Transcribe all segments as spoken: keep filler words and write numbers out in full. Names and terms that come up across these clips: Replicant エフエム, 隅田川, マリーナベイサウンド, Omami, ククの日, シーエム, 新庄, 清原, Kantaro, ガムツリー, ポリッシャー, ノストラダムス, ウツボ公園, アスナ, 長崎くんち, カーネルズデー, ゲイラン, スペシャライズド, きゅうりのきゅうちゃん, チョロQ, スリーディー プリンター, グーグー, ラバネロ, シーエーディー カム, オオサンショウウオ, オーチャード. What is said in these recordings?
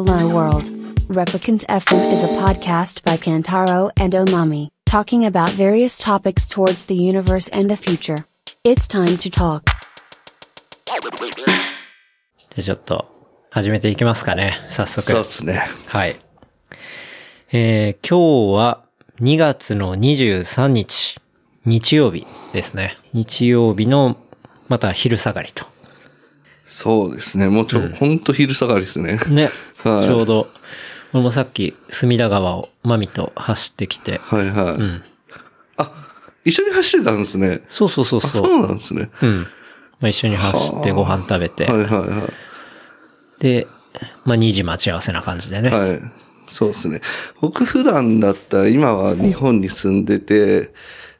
Hello World. Replicant エフエム is a podcast by Kantaro and Omami, talking about various topics towards the universe and the future. It's time to talk. でちょっと始めていきますかね。早速。そうですね。はい。えー、今日はにがつのにじゅうさんにち日曜日ですね。日曜日のまた昼下がりと。そうですね。もうちょ、うん、ほんと昼下がりですね。ね。はい、ちょうど、俺もさっき、隅田川をマミと走ってきて。はいはい。うん。あ、一緒に走ってたんですね。そうそうそうそう。そうなんですね。うん。まあ一緒に走ってご飯食べて。はいはいはい。で、まあにじ待ち合わせな感じでね。はい。そうですね。僕普段だったら、今は日本に住んでて、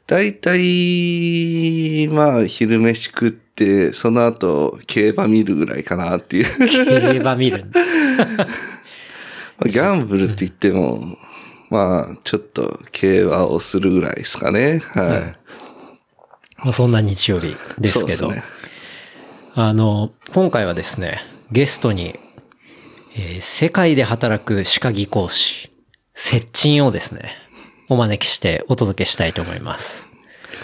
だいたい、まあ昼飯食って、でその後競馬見るぐらいかなっていう競馬見るギャンブルって言っても、うん、まあちょっと競馬をするぐらいですかね。はい、うん、まあ、そんな日曜日ですけど、ね、あの今回はですねゲストに、えー、世界で働く歯科技工士接近をですねお招きしてお届けしたいと思います。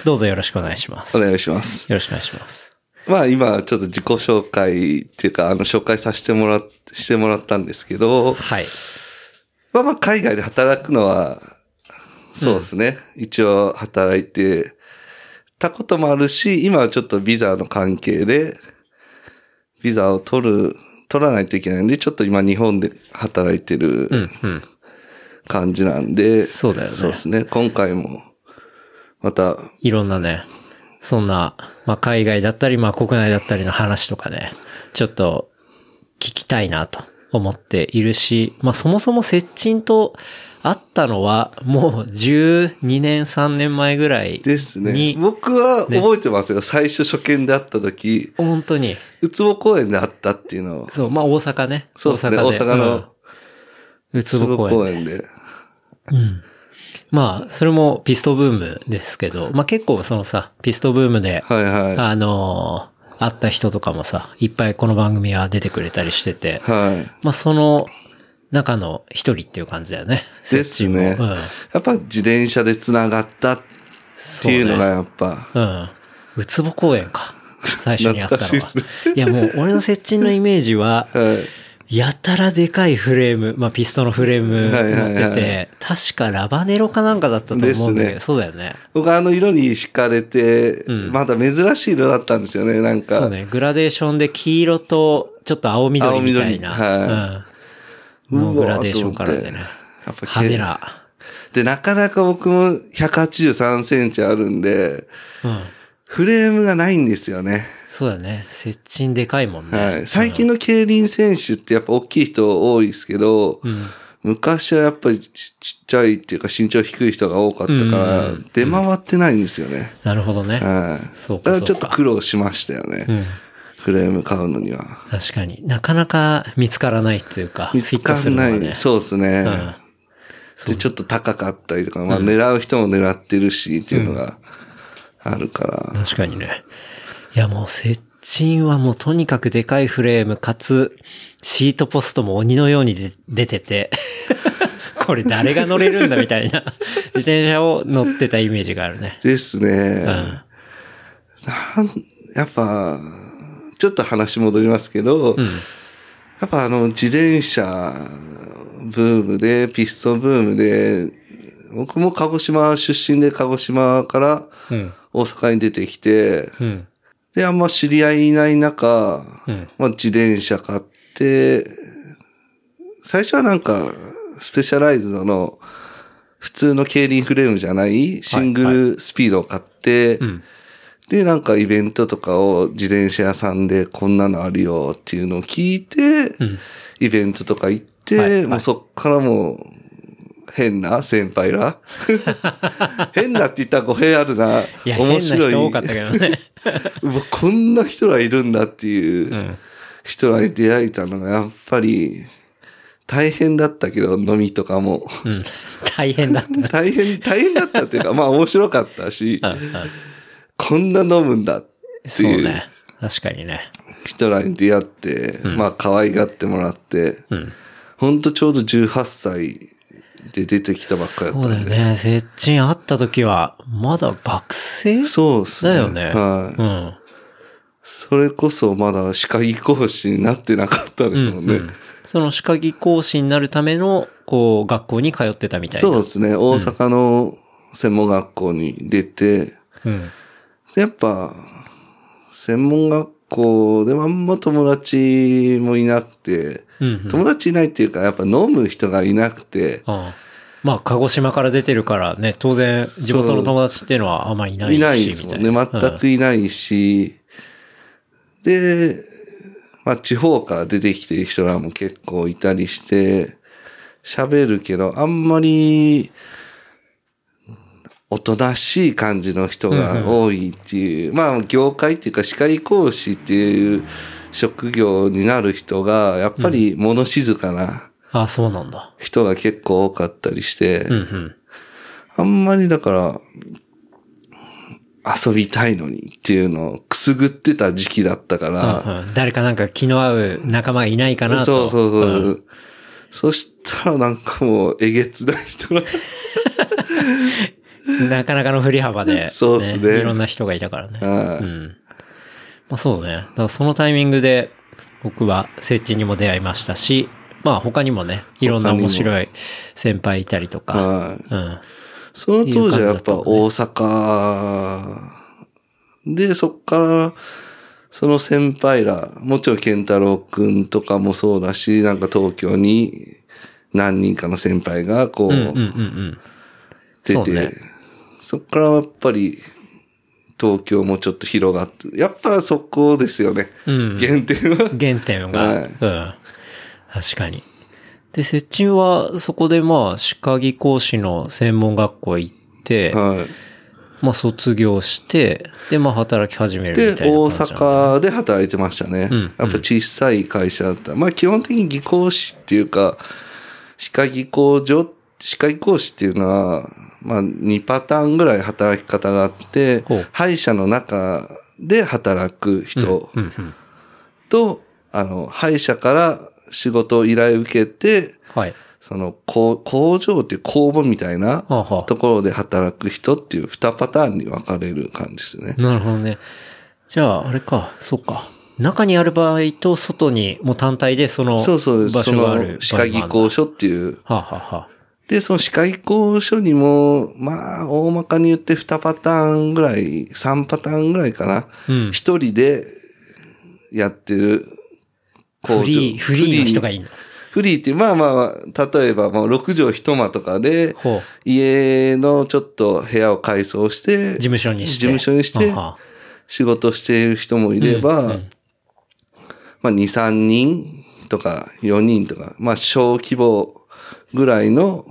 どうぞよろしくお願いします。お願いします。よろしくお願いします。まあ今ちょっと自己紹介っていうかあの紹介させてもらしてもらったんですけど、はい。まあまあ海外で働くのはそうですね。うん、一応働いてたこともあるし、今はちょっとビザの関係でビザを取る取らないといけないんで、ちょっと今日本で働いてる感じなんで、うんうん、そうだよね。そうですね。今回もまたいろんなね。そんな、まあ、海外だったり、まあ、国内だったりの話とかね、ちょっと聞きたいなと思っているし、まあ、そもそも接近と会ったのは、もうじゅうにねん、さんねんまえぐらいに。ですね。僕は覚えてますよ。ね、最初初見で会った時。本当に。ウツボ公園で会ったっていうのを。そう、まあ、大阪ね。そうですね。大阪の、うん、ウツボ公園で。うん。まあ、それもピストブームですけど、まあ結構そのさ、ピストブームで、はいはい、あの、会った人とかもさ、いっぱいこの番組は出てくれたりしてて、はい、まあその中の一人っていう感じだよね。ですね。うん、やっぱ自転車で繋がったっていうのがやっぱ。う, ね、うん。ウツボ公園か。最初にやったのは。懐かしいですね、いやもう俺の接近のイメージは、はいやたらでかいフレーム、まあ、ピストのフレーム持ってて、はいはいはい、確かラバネロかなんかだったと思うんだけど、ね、そうだよね。僕あの色に惹かれて、うん、まだ珍しい色だったんですよね、なんか。そうね、グラデーションで黄色とちょっと青緑みたいな。はい、うん。のグラデーションからでね。やっぱ派手な。で、なかなか僕もひゃくはちじゅうさんセンチあるんで、うん、フレームがないんですよね。そうだね。接近でかいもんね。はい。最近の競輪選手ってやっぱ大きい人多いですけど、うん、昔はやっぱり ち, ちっちゃいっていうか身長低い人が多かったから、出回ってないんですよね。うんうん、なるほどね。はい。そうかそうか。だからちょっと苦労しましたよね。うん、フレーム買うのには。確かになかなか見つからないっていうか。見つからない。ね、そうですね、うんそう。で、ちょっと高かったりとか、まあ狙う人も狙ってるしっていうのがあるから。うんうん、確かにね。いやもう接近はもうとにかくでかいフレームかつシートポストも鬼のようにで出ててこれ誰が乗れるんだみたいな自転車を乗ってたイメージがあるね。ですね。うん、なんやっぱちょっと話戻りますけど、うん、やっぱあの自転車ブームでピストブームで僕も鹿児島出身で鹿児島から大阪に出てきて、うんうんで、あんま知り合いいない中、うん、まあ自転車買って、最初はなんか、スペシャライズドの、普通の競輪フレームじゃない、シングルスピードを買って、はいはい、で、なんかイベントとかを自転車屋さんでこんなのあるよっていうのを聞いて、うん、イベントとか行って、はいはい、もうそっからもう、変な先輩ら変なって言ったら語弊あるな。いや、面白い。変な人多かったけどね。こんな人らいるんだっていう人らに出会えたのがやっぱり大変だったけど、飲みとかも。うん、大変だった。大変、大変だったっていうか、まあ面白かったし、うんうん、こんな飲むんだっていう。そうね。確かにね。人らに出会って、うん、まあ可愛がってもらって、うんほんとちょうどじゅうはっさいで出てきたばっかりだったんで。そうだよね。接近あった時は、まだ学生そうっすね。だよね。はい。うん。それこそまだ歯科技講師になってなかったですもんね。うんうん、その歯科技講師になるための、こう、学校に通ってたみたいな。そうですね。大阪の専門学校に出て、うん、やっぱ、専門学校ではあんま友達もいなくて、うんうん、友達いないっていうか、やっぱ飲む人がいなくて、ああまあ、鹿児島から出てるからね、当然、地元の友達っていうのはあんまりいないし、いないですもんね、全くいないし、うん、で、まあ、地方から出てきてる人らも結構いたりして、喋るけど、あんまり、おとなしい感じの人が多いっていう、うんうん、まあ業界っていうか歯科医講師っていう職業になる人がやっぱり物静かな人が結構多かったりして、うんうん、あんまりだから遊びたいのにっていうのをくすぐってた時期だったから、うんうん、誰かなんか気の合う仲間がいないかなとそうそうそう、うん、そしたらなんかもうえげつない人がなかなかの振り幅で、ねそうすね、いろんな人がいたからね。ああうんまあ、そうね。だからそのタイミングで僕は設置にも出会いましたし、まあ他にもね、いろんな面白い先輩いたりとか。はいうん、その当時はやっぱ大阪で、そっからその先輩ら、もちろん健太郎くんとかもそうだし、なんか東京に何人かの先輩がこう、うんうんうんうん、出て、そっからやっぱり東京もちょっと広がって、やっぱそこですよね。うん、原点は。原点が、はいうん。確かに。で、接中はそこでまあ、歯科技講師の専門学校行って、はい、まあ卒業して、でまあ働き始めるみたいな感じなのかな。で、大阪で働いてましたね。うんうん、やっぱ小さい会社だった。まあ基本的に技講師っていうか、歯科技講所、歯科技講師っていうのは、まあ、にパターンぐらい働き方があって、歯医者の中で働く人と、うんうんうん、あの、歯医者から仕事を依頼受けて、はい、その工、工場っていう工房みたいなところで働く人っていうにパターンに分かれる感じですね。なるほどね。じゃあ、あれか、そうか。中にある場合と、外に、もう単体でその場所がある。そうそう、歯科技工所っていう。はあ、ははあで、その歯科技講所にも、まあ、大まかに言ってにパターンぐらい、さんパターンぐらいかな。うん、ひとりでやってる工場。フリー、フリーの人がいいの。フリーって、まあまあ、例えばもうろく畳一間とかで、家のちょっと部屋を改装して、事務所にして。事務所にして、仕事している人もいれば、うんうん、まあ、に、さんにんとかよにんとか、まあ、小規模、ぐらいの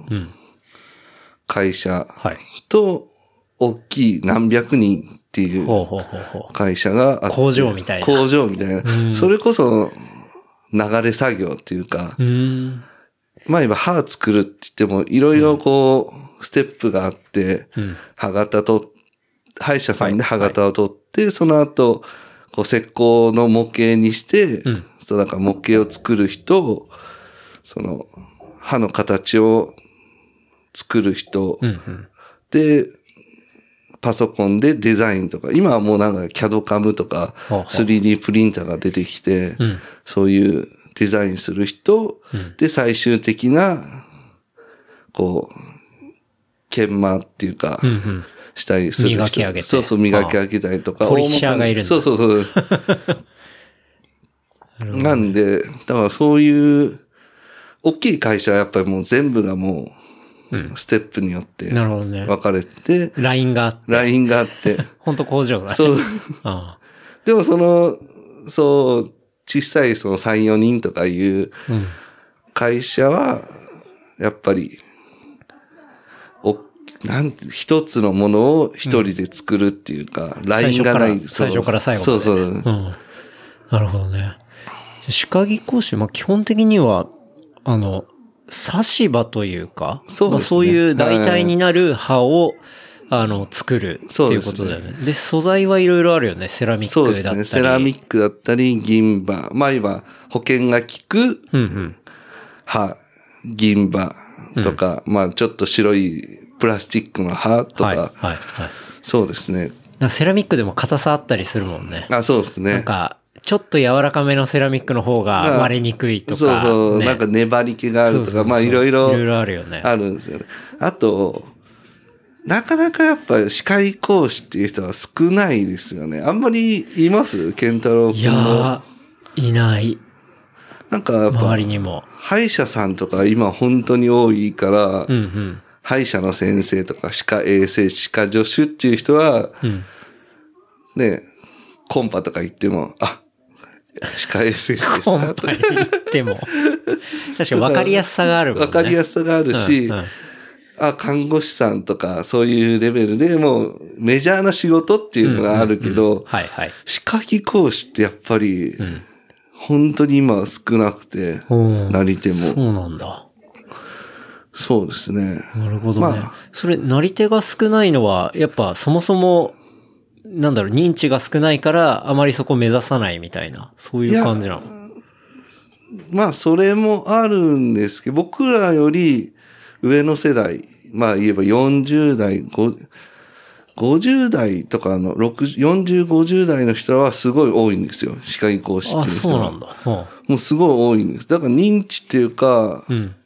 会社と大きい何百人っていう会社があって工場みたいな工場みたいなそれこそ流れ作業っていうかまあ今歯作るって言ってもいろいろこうステップがあって歯型と歯医者さんで歯型を取ってその後こう石膏の模型にしてそうだから模型を作る人その歯の形を作る人、うんうん、で、パソコンでデザインとか、今はもうなんか シーエーディー カムとか スリーディー プリンターが出てきて、うん、そういうデザインする人、うん、で、最終的な、こう、研磨っていうか、うんうん、したりする人。磨き上げて。そうそう、磨き上げたりとか。ポリッシャーがいるんだ。そうそうそう。なんで、だからそういう、大きい会社はやっぱりもう全部がもう、ステップによって分かれて、うんね、ラインがあって。ラインがあって。本当工場がね。そう。ああでもその、そう、小さいそのさん、よにんとかいう会社は、やっぱり、おなんて一つのものを一人で作るっていうか、うん、ラインがない。最初から最初から最後まで、ね。そうそう、うん。なるほどね。歯科技講師、まあ基本的には、あの、差し歯というか、そうですね。まあ、そういう代替になる歯を、あの、作るっていうことだよね。そうですね。で、素材はいろいろあるよね。セラミックだったり。そうですね。セラミックだったり、銀歯。まあ今、保険が効く、うんうん、歯、銀歯とか、うん、まあちょっと白いプラスチックの歯とか、はいはいはい、そうですね。セラミックでも硬さあったりするもんね。あ、そうですね。なんかちょっと柔らかめのセラミックの方が割れにくいとか、そうそう、ね、なんか粘り気があるとか、そうそうそう、まあいろいろいろいろあるよね。あるんですよね。あとなかなかやっぱ歯科医講師っていう人は少ないですよね。あんまりいます？ケンタロウ君も。いやー、いない。なんかやっぱ周りにも歯医者さんとか今本当に多いから、うんうん、歯医者の先生とか歯科衛生歯科助手っていう人は、うん、ね、コンパとか行っても、あ、歯科衛生士ですか？コンパに行っても確かに分かりやすさがあるもんね。分かりやすさがあるし、うんうん、あ、看護師さんとかそういうレベルでもうメジャーな仕事っていうのがあるけど、歯科技講師ってやっぱり、うん、本当に今少なくて、なり手も。そうなんだ。そうですね。なるほどね。まあ、それ、なり手が少ないのは、やっぱそもそも、なんだろう、認知が少ないから、あまりそこ目指さないみたいな、そういう感じなの？まあ、それもあるんですけど、僕らより、上の世代、まあ言えばよんじゅう代、ごじゅう代とかのろくじゅう、よんじゅう、ごじゅう代の人はすごい多いんですよ。歯科技講師っていう人は。あ、そうなんだ。はあ、もうすごい多いんです。だから認知っていうか、うん、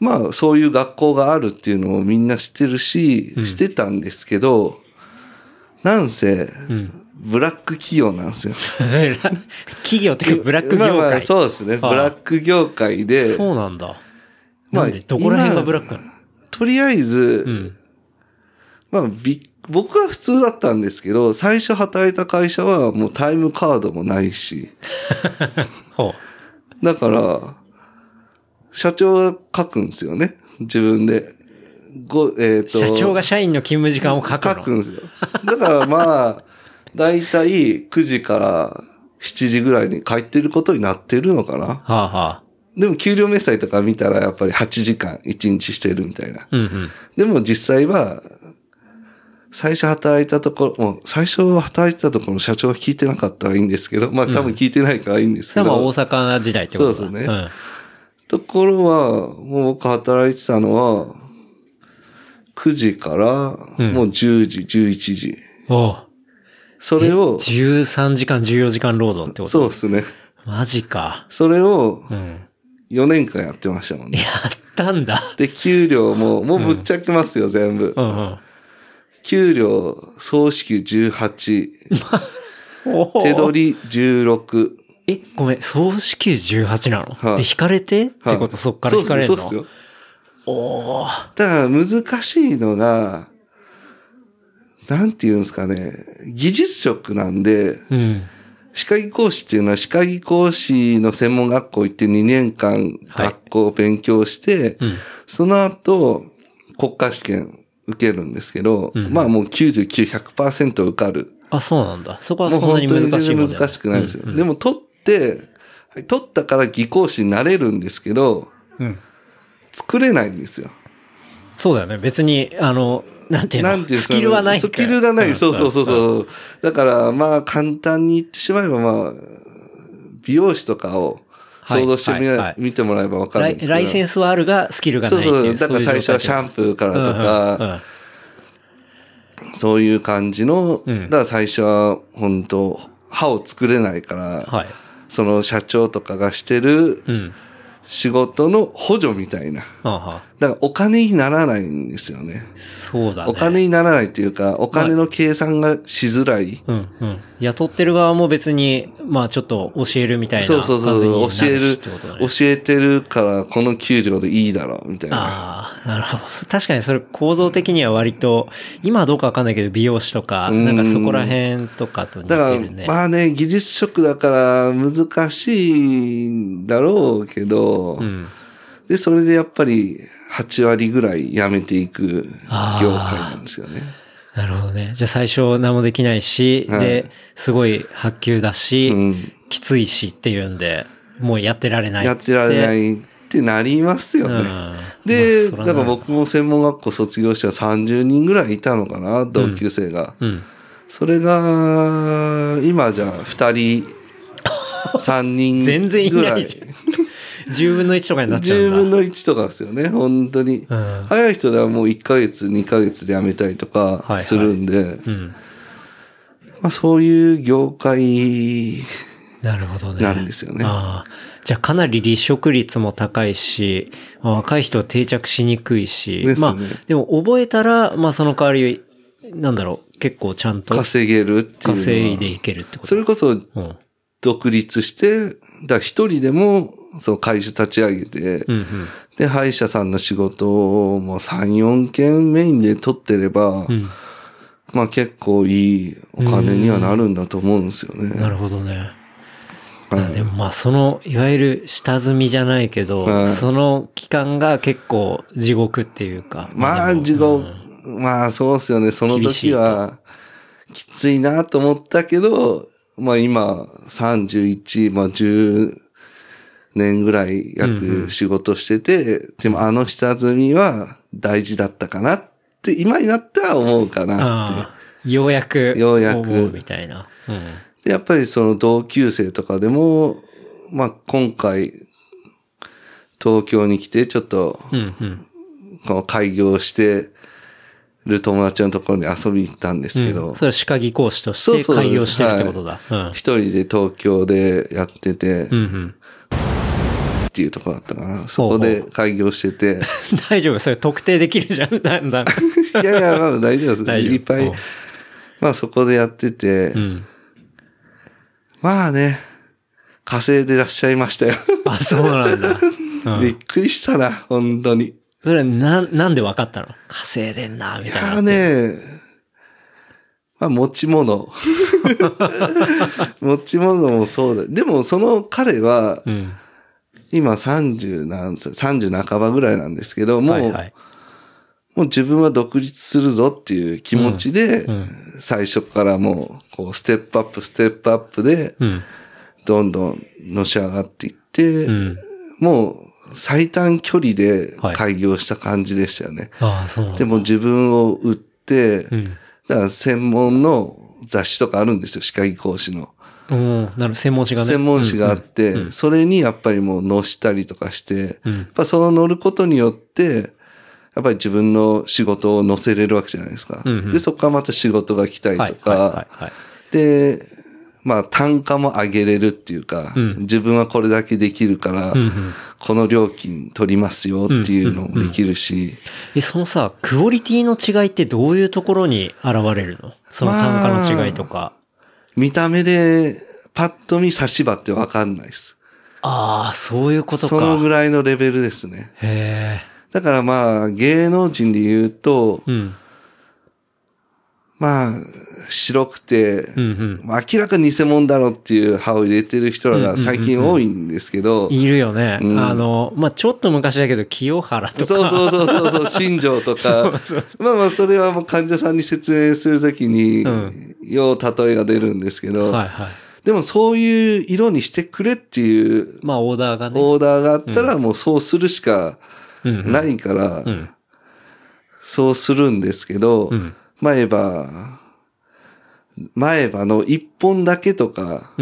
まあそういう学校があるっていうのをみんな知ってるし、うん、してたんですけど、なんせ、うん、ブラック企業なんですよ。企業っていうかブラック業界。まあまあそうですね。はあ、ブラック業界で。そうなんだ。まあ、どこら辺がブラックなの？とりあえず、うん、まあ、び、僕は普通だったんですけど、最初働いた会社はもうタイムカードもないし。ほう。だから、社長が書くんですよね。自分で。ご、えっと。社長が社員の勤務時間を書くの？書くんですよ。だからまあ、だいたいくじからしちじぐらいに帰ってることになってるのかな。はあはあ。でも給料明細とか見たらやっぱりはちじかんいちにちしてるみたいな。うんうん、でも実際は、最初働いたところ、もう最初働いてたところ社長は聞いてなかったらいいんですけど、まあ多分聞いてないからいいんですけど。うん、大阪時代ってことだ。そうですね。うん、ところは、もう僕働いてたのは、くじからもうじゅうじ、うん、じゅういちじ。おう。それを。じゅうさんじかん、じゅうよじかん労働ってこと？そうですね。マジか。それを、うん、よねんかんやってましたもんね。やったんだ。で、給料も、もうぶっちゃけますよ、うん、全部、うんうん。給料、総支給じゅうはち。手取りじゅうろく。え、ごめん、総支給じゅうはちなの、はあ、で、引かれて、はあ、ってこと、そっから引かれるの？そうですよ。おー。だから、難しいのが、なんていうんですかね、技術職なんで、うん、歯科技講師っていうのは歯科技講師の専門学校行ってにねんかん学校を勉強して、はい、うん、その後国家試験受けるんですけど、うん、まあもうきゅうじゅうきゅう、ひゃくパーセント 受かる。あ、そうなんだ。そこはそんなに難しいもんじゃない。もう本当に難しくないですよ。うんうん、でも取って、取ったから技講師になれるんですけど、うん、作れないんですよ。そうだよね。別に、あの、なんていうの？なんていうの？スキルはないから。スキルがない。そうそうそうそう。だから、まあ、簡単に言ってしまえば、まあ、美容師とかを想像してみ、はいはい、見てもらえばわかるんですけど。ライ、ライセンスはあるが、スキルがないっていう。そうそう。だから最初はシャンプーからとか、うんうんうん、そういう感じの、だから最初は本当、歯を作れないから、うん、その社長とかがしてる、うん、仕事の補助みたいな。だからお金にならないんですよね。そうだね。お金にならないというか、お金の計算がしづらい。まあ、うんうん。雇ってる側も別に、まあちょっと教えるみたいな感じになるしってことだね。そうそうそう。教える、教えてるからこの給料でいいだろうみたいな。ああ、なるほど。確かにそれ構造的には割と、今はどうかわかんないけど美容師とか、なんかそこら辺とかと似てるね。だからまあね、技術職だから難しいんだろうけど、うん、で、それでやっぱりはち割ぐらい辞めていく業界なんですよね。なるほどね。じゃあ最初何もできないし、はい、で、すごい発給だし、うん、きついしっていうんで、もうやってられないって。やってられないってなりますよね。うん、で、まあ、だから僕も専門学校卒業したらさんじゅうにんぐらいいたのかな、同級生が。うんうん、それが、今じゃあふたり、さんにんぐらい。全然いないじゃん。じゅうぶんのいちとかになっちゃうんだ。じゅうぶんのいちとかですよね、本当に、うん、早い人ではもういっかげつにかげつで辞めたりとかするんで、はいはい、うん、まあ、そういう業界なんですよね。ああ、じゃあかなり離職率も高いし、まあ、若い人は定着しにくいし、ね、まあでも覚えたら、まあその代わりなんだろう、結構ちゃんと稼げるっていう、稼いでいけるってこと。それこそ独立して、だ一人でもその会社立ち上げて、うんうん、で歯医者さんの仕事をもうさん、よんけんメインで取ってれば。うん、まあ結構いいお金にはなるんだと思うんですよね。なるほどね。はい、でもまあそのいわゆる下積みじゃないけど、はい、その期間が結構地獄っていうか。まあ地獄、うん、まあそうですよね。その時はきついなと思ったけど、まあ今さんじゅういち、まあじゅうねんぐらい約仕事してて、うんうん、でもあの下積みは大事だったかなって。って今になったら思うかなって。ようやく。ようやく。みたいな。うん、で、やっぱりその同級生とかでも、まあ今回、東京に来てちょっと、うんうん、この開業してる友達のところに遊びに行ったんですけど。うん、それは歯科技講師として開業してるってことだ。はい、うん、一人で東京でやってて、うんうんっていうところだったかな。そこで開業してて。ほうほう大丈夫、それ特定できるじゃん。なんだいやいや、まあ大丈夫です。いっぱい。まあそこでやってて。うん、まあね、稼いでらっしゃいましたよ。あ、そうなんだ。うん、びっくりしたな、本当に。それはな、なんで分かったの？稼いでんな、みたいな。いやね、まあ持ち物。持ち物もそうだ。でもその彼は、うん、今さんじゅう何歳、さんじゅう半ばぐらいなんですけど、もう、はいはい、もう自分は独立するぞっていう気持ちで、うんうん、最初からもう、こう、ステップアップ、ステップアップで、どんどんのし上がっていって、うん、もう最短距離で開業した感じでしたよね。はい、ああ、そう。でも自分を売って、うん、だから専門の雑誌とかあるんですよ、歯科技講師の。うん、なる専門誌がね。専門誌があって、うんうん、それにやっぱりもう載したりとかして、うん、やっぱその載ることによって、やっぱり自分の仕事を載せれるわけじゃないですか。うんうん、で、そこからまた仕事が来たりとか、はいはいはいはい、で、まあ単価も上げれるっていうか、うん、自分はこれだけできるから、うんうん、この料金取りますよっていうのもできるし、うんうんうん、え、そのさ、クオリティの違いってどういうところに現れるの？その単価の違いとか。まあ見た目でパッと見差し歯ってわかんないです。ああ、そういうことか。そのぐらいのレベルですね。へえ。だからまあ芸能人で言うと、うん、まあ白くて、うんうん、明らかに偽物だろっていう歯を入れてる人らが最近多いんですけど。うんうんうんうん、いるよね。うん、あのまあちょっと昔だけど清原とか。そうそうそうそう、新庄とか。そうそうそう、まあまあそれはもう患者さんに説明するときに。うん、よう例えが出るんですけど、はいはい、でもそういう色にしてくれっていう、まあオーダーがね、オーダーがあったらもうそうするしかないから、うんうん、そうするんですけど、うん、前歯、前歯の一本だけとか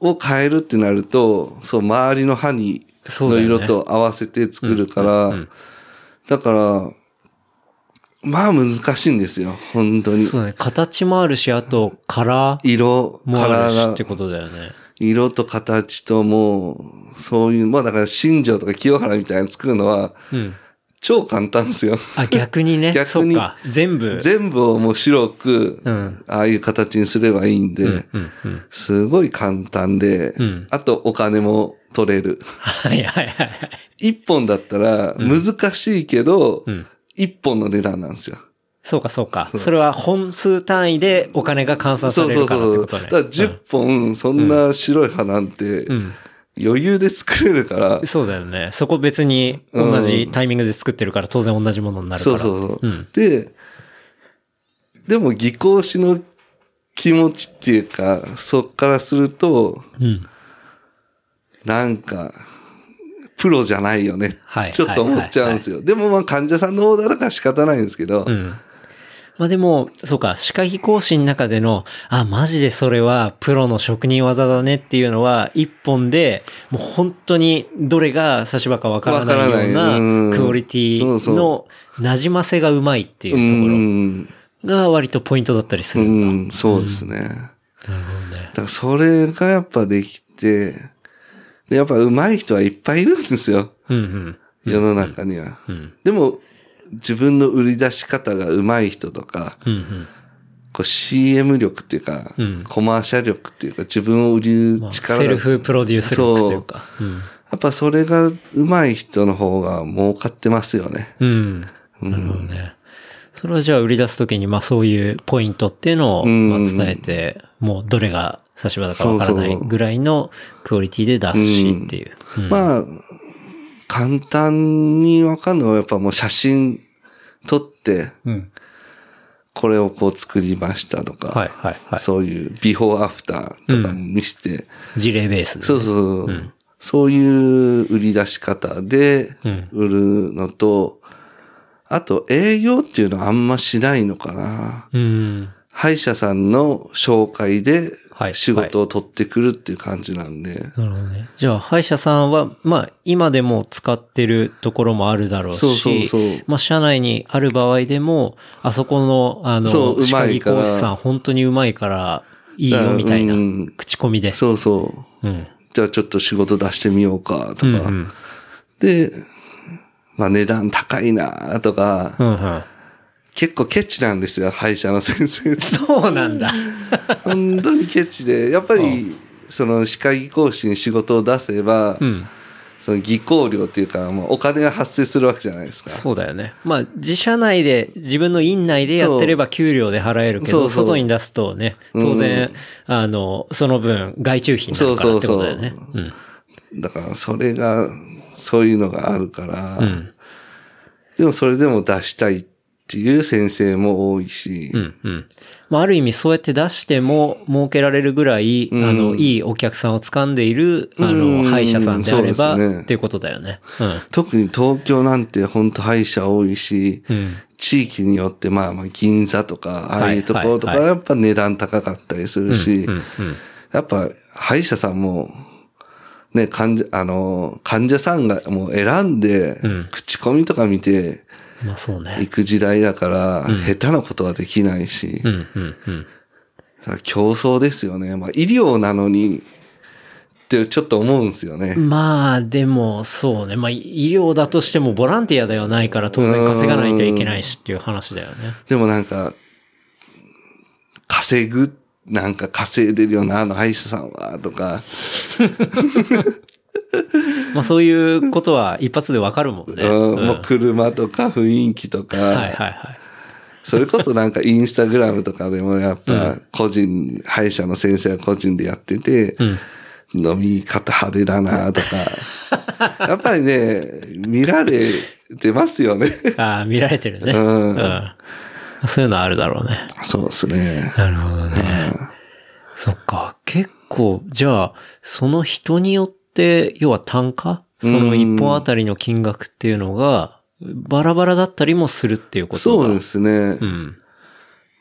を変えるってなると、うん、そう周りの歯にの色と合わせて作るから、だね、うんうんうん、だから。まあ難しいんですよ、本当に。そうね、形もあるし、あとカラー色もあるしってことだよね。色と形ともうそういう、まあだから新庄とか清原みたいに作るのは、うん、超簡単ですよ。あ、逆にね。逆にそうか、全部全部をもう白く、うん、ああいう形にすればいいんで、うんうんうん、すごい簡単で、うん、あとお金も取れる。はいはいはいはい。一本だったら難しいけど。うんうん、一本の値段なんですよ。そうかそうか。それは本数単位でお金が換算されるからってことね。そうそうそう、だからじゅっぽんそんな白い歯なんて余裕で作れるから、うんうん。そうだよね。そこ別に同じタイミングで作ってるから当然同じものになるから。そうそうそう。うん、で、でも技工士の気持ちっていうか、そっからすると、うん、なんか、プロじゃないよね、はい、ちょっと思っちゃうんですよ、はいはいはいはい、でもまあ患者さんのオーダーだから仕方ないんですけど、うん、まあでも、そうか、歯科技工士の中での、あ、マジでそれはプロの職人技だねっていうのは、一本で、もう本当にどれが差し歯かわからないようなクオリティの馴染ませがうまいっていうところが割とポイントだったりするんだ。うん、そうですね。うん、なるほどね。だからそれがやっぱできて、でやっぱ上手い人はいっぱいいるんですよ。うんうん、世の中には。うんうん、でも、自分の売り出し方が上手い人とか、うんうん、こう シーエム 力っていうか、うん、コマーシャル力っていうか、自分を売る力、まあ、セルフプロデュース力というか、そう、うん、やっぱそれが上手い人の方が儲かってますよね。うん。うん、なるほどね。それはじゃあ売り出すときに、まあそういうポイントっていうのをまあ伝えて、うん、もうどれが差し歯だかわからないぐらいのクオリティで出すしっていう。うんうん、まあ。簡単にわかんのはやっぱもう写真撮って、これをこう作りましたとか、うんはいはいはい、そういうビフォーアフターとか見せて、うん、事例ベースで、ね、そうそう、うん、そういう売り出し方で売るのと、うん、あと営業っていうのはあんましないのかな、うん、歯医者さんの紹介で仕事を取ってくるっていう感じなんで。はいはい、なるほどね。じゃあ、歯医者さんは、まあ、今でも使ってるところもあるだろうし、そうそうそう、まあ、社内にある場合でも、あそこの、あの、歯科技工士さん、本当にうまいから、いいよみたいな、うん、口コミで。そうそう、うん。じゃあ、ちょっと仕事出してみようか、とか、うんうん。で、まあ、値段高いな、とか、うんうん結構ケチなんですよ、歯医者の先生。そうなんだ。本当にケチで、やっぱり、その、歯科技工士に仕事を出せば、うん、その技工料っていうか、もうお金が発生するわけじゃないですか。そうだよね。まあ、自社内で、自分の院内でやってれば給料で払えるけど、そうそう外に出すとね、当然、うん、あの、その分、外注費になるからってことだよね。そうそうそううん、だから、それが、そういうのがあるから、うん、でもそれでも出したい。っていう先生も多いし、うんうん、まあある意味そうやって出しても儲けられるぐらい、うん、あのいいお客さんを掴んでいる、うん、あの歯医者さんであれば、ね、っていうことだよね、うん。特に東京なんて本当歯医者多いし、うん、地域によってまあまあ銀座とかああいうところとかやっぱ値段高かったりするし、やっぱ歯医者さんも。ね、患者、あの、患者さんがもう選んで、うん、口コミとか見て、まあそうね。行く時代だから、うん、下手なことはできないし、うんうんうん、競争ですよね。まあ医療なのに、ってちょっと思うんですよね。まあでもそうね。まあ医療だとしてもボランティアではないから当然稼がないといけないしっていう話だよね。でもなんか、稼ぐなんか稼いでるよな、あの歯医者さんは、とか。まあそういうことは一発でわかるもんね。うん、もう車とか雰囲気とか。はいはいはい。それこそなんかインスタグラムとかでもやっぱ個人、うん、歯医者の先生は個人でやってて、うん、飲み方派手だなとか。やっぱりね、見られてますよね。ああ、見られてるね。うん。うんそういうのあるだろうね。そうですね。なるほどね。うん、そっか。結構、じゃあ、その人によって、要は単価？その一本あたりの金額っていうのが、バラバラだったりもするっていうことだ。そうですね。うん。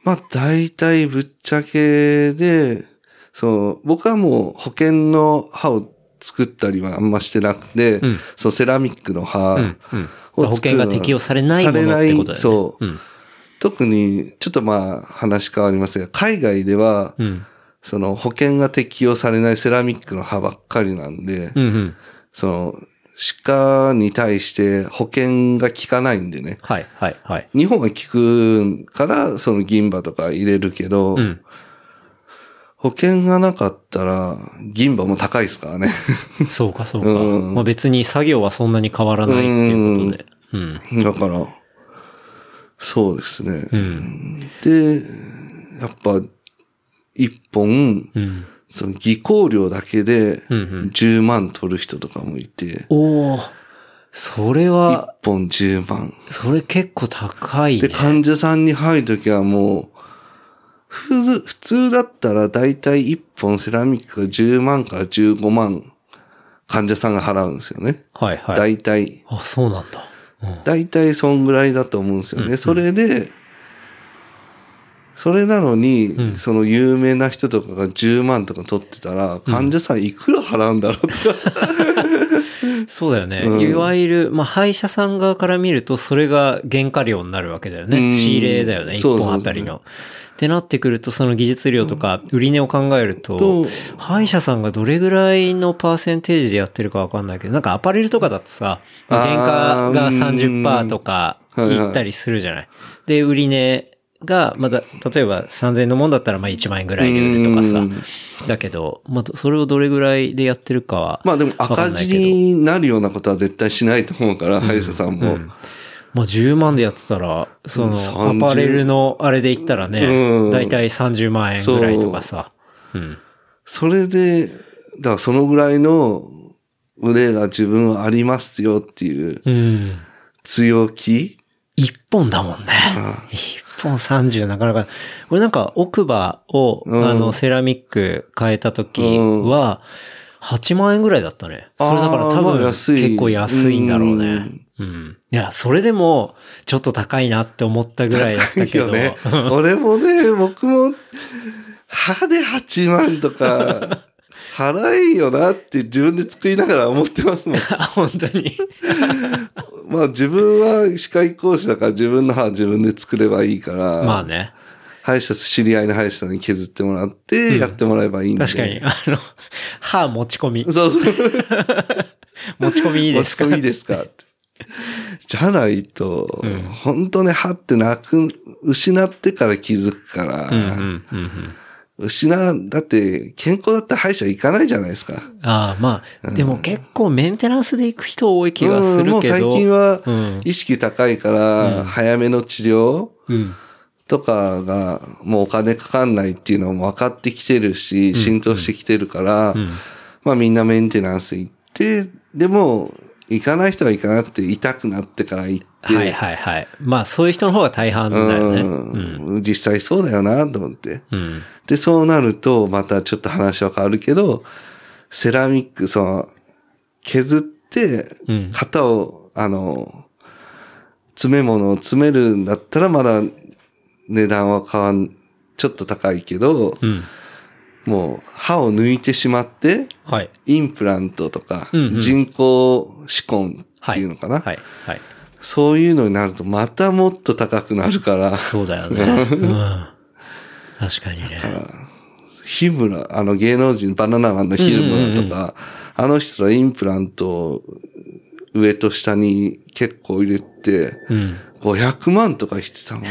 まあ、大体ぶっちゃけで、そう、僕はもう保険の歯を作ったりはあんましてなくて、うん、そう、セラミックの歯を作るの、うんうん、保険が適用されないものってことだよね。そう。うん特に、ちょっとまあ話変わりますが、海外では、その保険が適用されないセラミックの歯ばっかりなんで、うんうん、その、歯科に対して保険が効かないんでね。はいはいはい。日本は効くから、その銀歯とか入れるけど、うん、保険がなかったら、銀歯も高いですからね。そうかそうか。うんまあ、別に作業はそんなに変わらないっていうことで。うんうん、だから、そうですね、うん。で、やっぱ、一本、うん、その技工料だけで、じゅうまん取る人とかもいて。うんうん、おー、それは。一本じゅうまん。それ結構高いね。で、患者さんに入るときはもう、普通、普通だったらだいたい一本セラミックがじゅうまんからじゅうごまん、患者さんが払うんですよね。はいはい。だいたい。あ、そうなんだ。だいたいそんぐらいだと思うんですよね。うんうん、それで、それなのに、うん、その有名な人とかがじゅうまんとか取ってたら、患者さんいくら払うんだろうとか、うん、そうだよね、うん、いわゆる、まあ、歯医者さん側から見るとそれが原価料になるわけだよね、仕入れだよね、いっぽんあたりの。ってなってくると、その技術量とか売値を考えると、歯医者さんがどれぐらいのパーセンテージでやってるかわかんないけど、なんかアパレルとかだとさ、原価が さんじゅっパーセント とかいったりするじゃない。で、売値が、まだ、例えばさんぜんえんのもんだったら、まあいちまんえんぐらいで売るとかさ。だけど、まあ、それをどれぐらいでやってるかはわかんないけど。まあでも赤字になるようなことは絶対しないと思うから、歯医者さんも。うんうん、まあ、じゅうまんでやってたら、その、アパレルのあれで言ったらね、だいたいさんじゅうまんえんぐらいとかさ。うん。それで、だからそのぐらいの腕が自分はありますよっていう、うん、強気？一本だもんね。一本さんじゅうなかなか。俺なんか奥歯を、あの、セラミック変えた時は、はちまんえんぐらいだったね。それだから多分結構安いんだろうね。うん。いや、それでも、ちょっと高いなって思ったぐらいだったけど。高いよね。俺もね、僕も、歯ではちまんとか、払えんよなって自分で作りながら思ってますもん。本当に。まあ自分は歯科医講師だから自分の歯は自分で作ればいいから。まあね。歯医者、知り合いの歯医者に削ってもらって、やってもらえばいいんで、うん、確かに。あの、歯持ち込み。そうそう。持ち込みいいですか？持ち込みいいですか？じゃないと、うん、本当ね、歯ってなく、失ってから気づくから、うんうんうんうん、失う、だって、健康だって歯医者行かないじゃないですか。ああ、まあ、うん、でも結構メンテナンスで行く人多い気がするけど。うん、もう最近は、意識高いから、早めの治療とかが、もうお金かかんないっていうのも分かってきてるし、浸透してきてるから、うんうんうん、まあみんなメンテナンス行って、でも、行かない人は行かなくて、痛くなってから行って。はいはいはい。まあそういう人の方が大半だよね。うん、実際そうだよなと思って、うん。で、そうなると、またちょっと話は変わるけど、セラミック、その、削って、型を、うん、あの、詰め物を詰めるんだったら、まだ値段は変わん、ちょっと高いけど、うん、もう歯を抜いてしまって、はい、インプラントとか、うんうん、人工歯根っていうのかな、はいはいはい、そういうのになるとまたもっと高くなるから。そうだよね。うん、確かにね。だから日村、あの芸能人バナナマンの日村とか、うんうんうん、あの人らインプラントを上と下に結構入れて、うん、ごひゃくまんとかしてたもんね。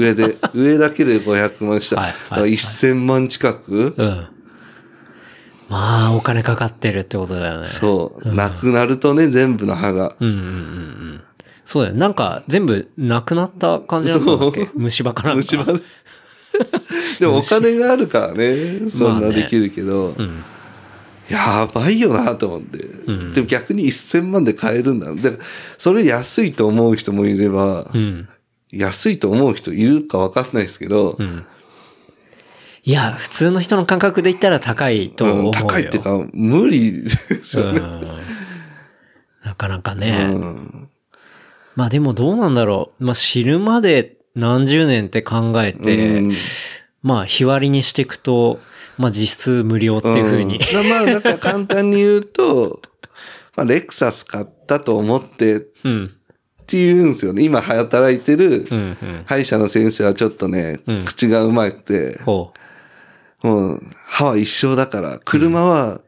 上で、上だけでごひゃくまんした。はいはいはい、せんまん近く、うん、まあ、お金かかってるってことだよね。そう。うん、なくなるとね、全部の歯が。うんうんうん、そうだよね。なんか、全部なくなった感じなんだっけ？虫歯かなんか。虫歯。でもお金があるからね、そんなできるけど。まあね、うん、やばいよなと思って、うん。でも逆にせんまんで買えるんだ。だから、それ安いと思う人もいれば、うん、安いと思う人いるか分かんないですけど、うん、いや、普通の人の感覚で言ったら高いと思うよ。うん、高いっていうか、無理ですよね。うん、なかなかね、うん。まあでもどうなんだろう。まあ死ぬまで何十年って考えて、うん、まあ日割りにしていくと、まあ実質無料っていう風に、うん。まあなんか簡単に言うと、まあレクサス買ったと思ってっていうんですよね。今働いてる歯医者の先生はちょっとね、うん、口がうまくて、うん、もう歯は一生だから、車は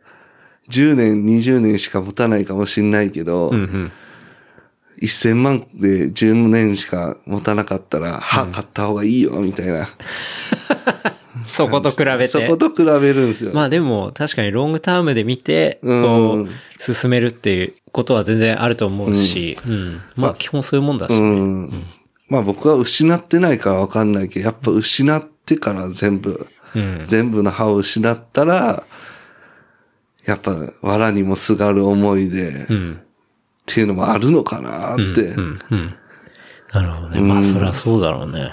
じゅうねん、にじゅうねんしか持たないかもしれないけど、うんうん、せんまんでじゅうねんしか持たなかったら歯買った方がいいよ、みたいな。うんそこと比べて。そこと比べるんですよ。まあでも確かにロングタームで見て、こう、進めるっていうことは全然あると思うし、うんうん、まあ基本そういうもんだし、ね、うんうん。まあ僕は失ってないからわかんないけど、やっぱ失ってから全部、うん、全部の歯を失ったら、やっぱ藁にもすがる思いで、うん、っていうのもあるのかなって。うんうんうん、なるほどね。まあそりゃそうだろうね。うん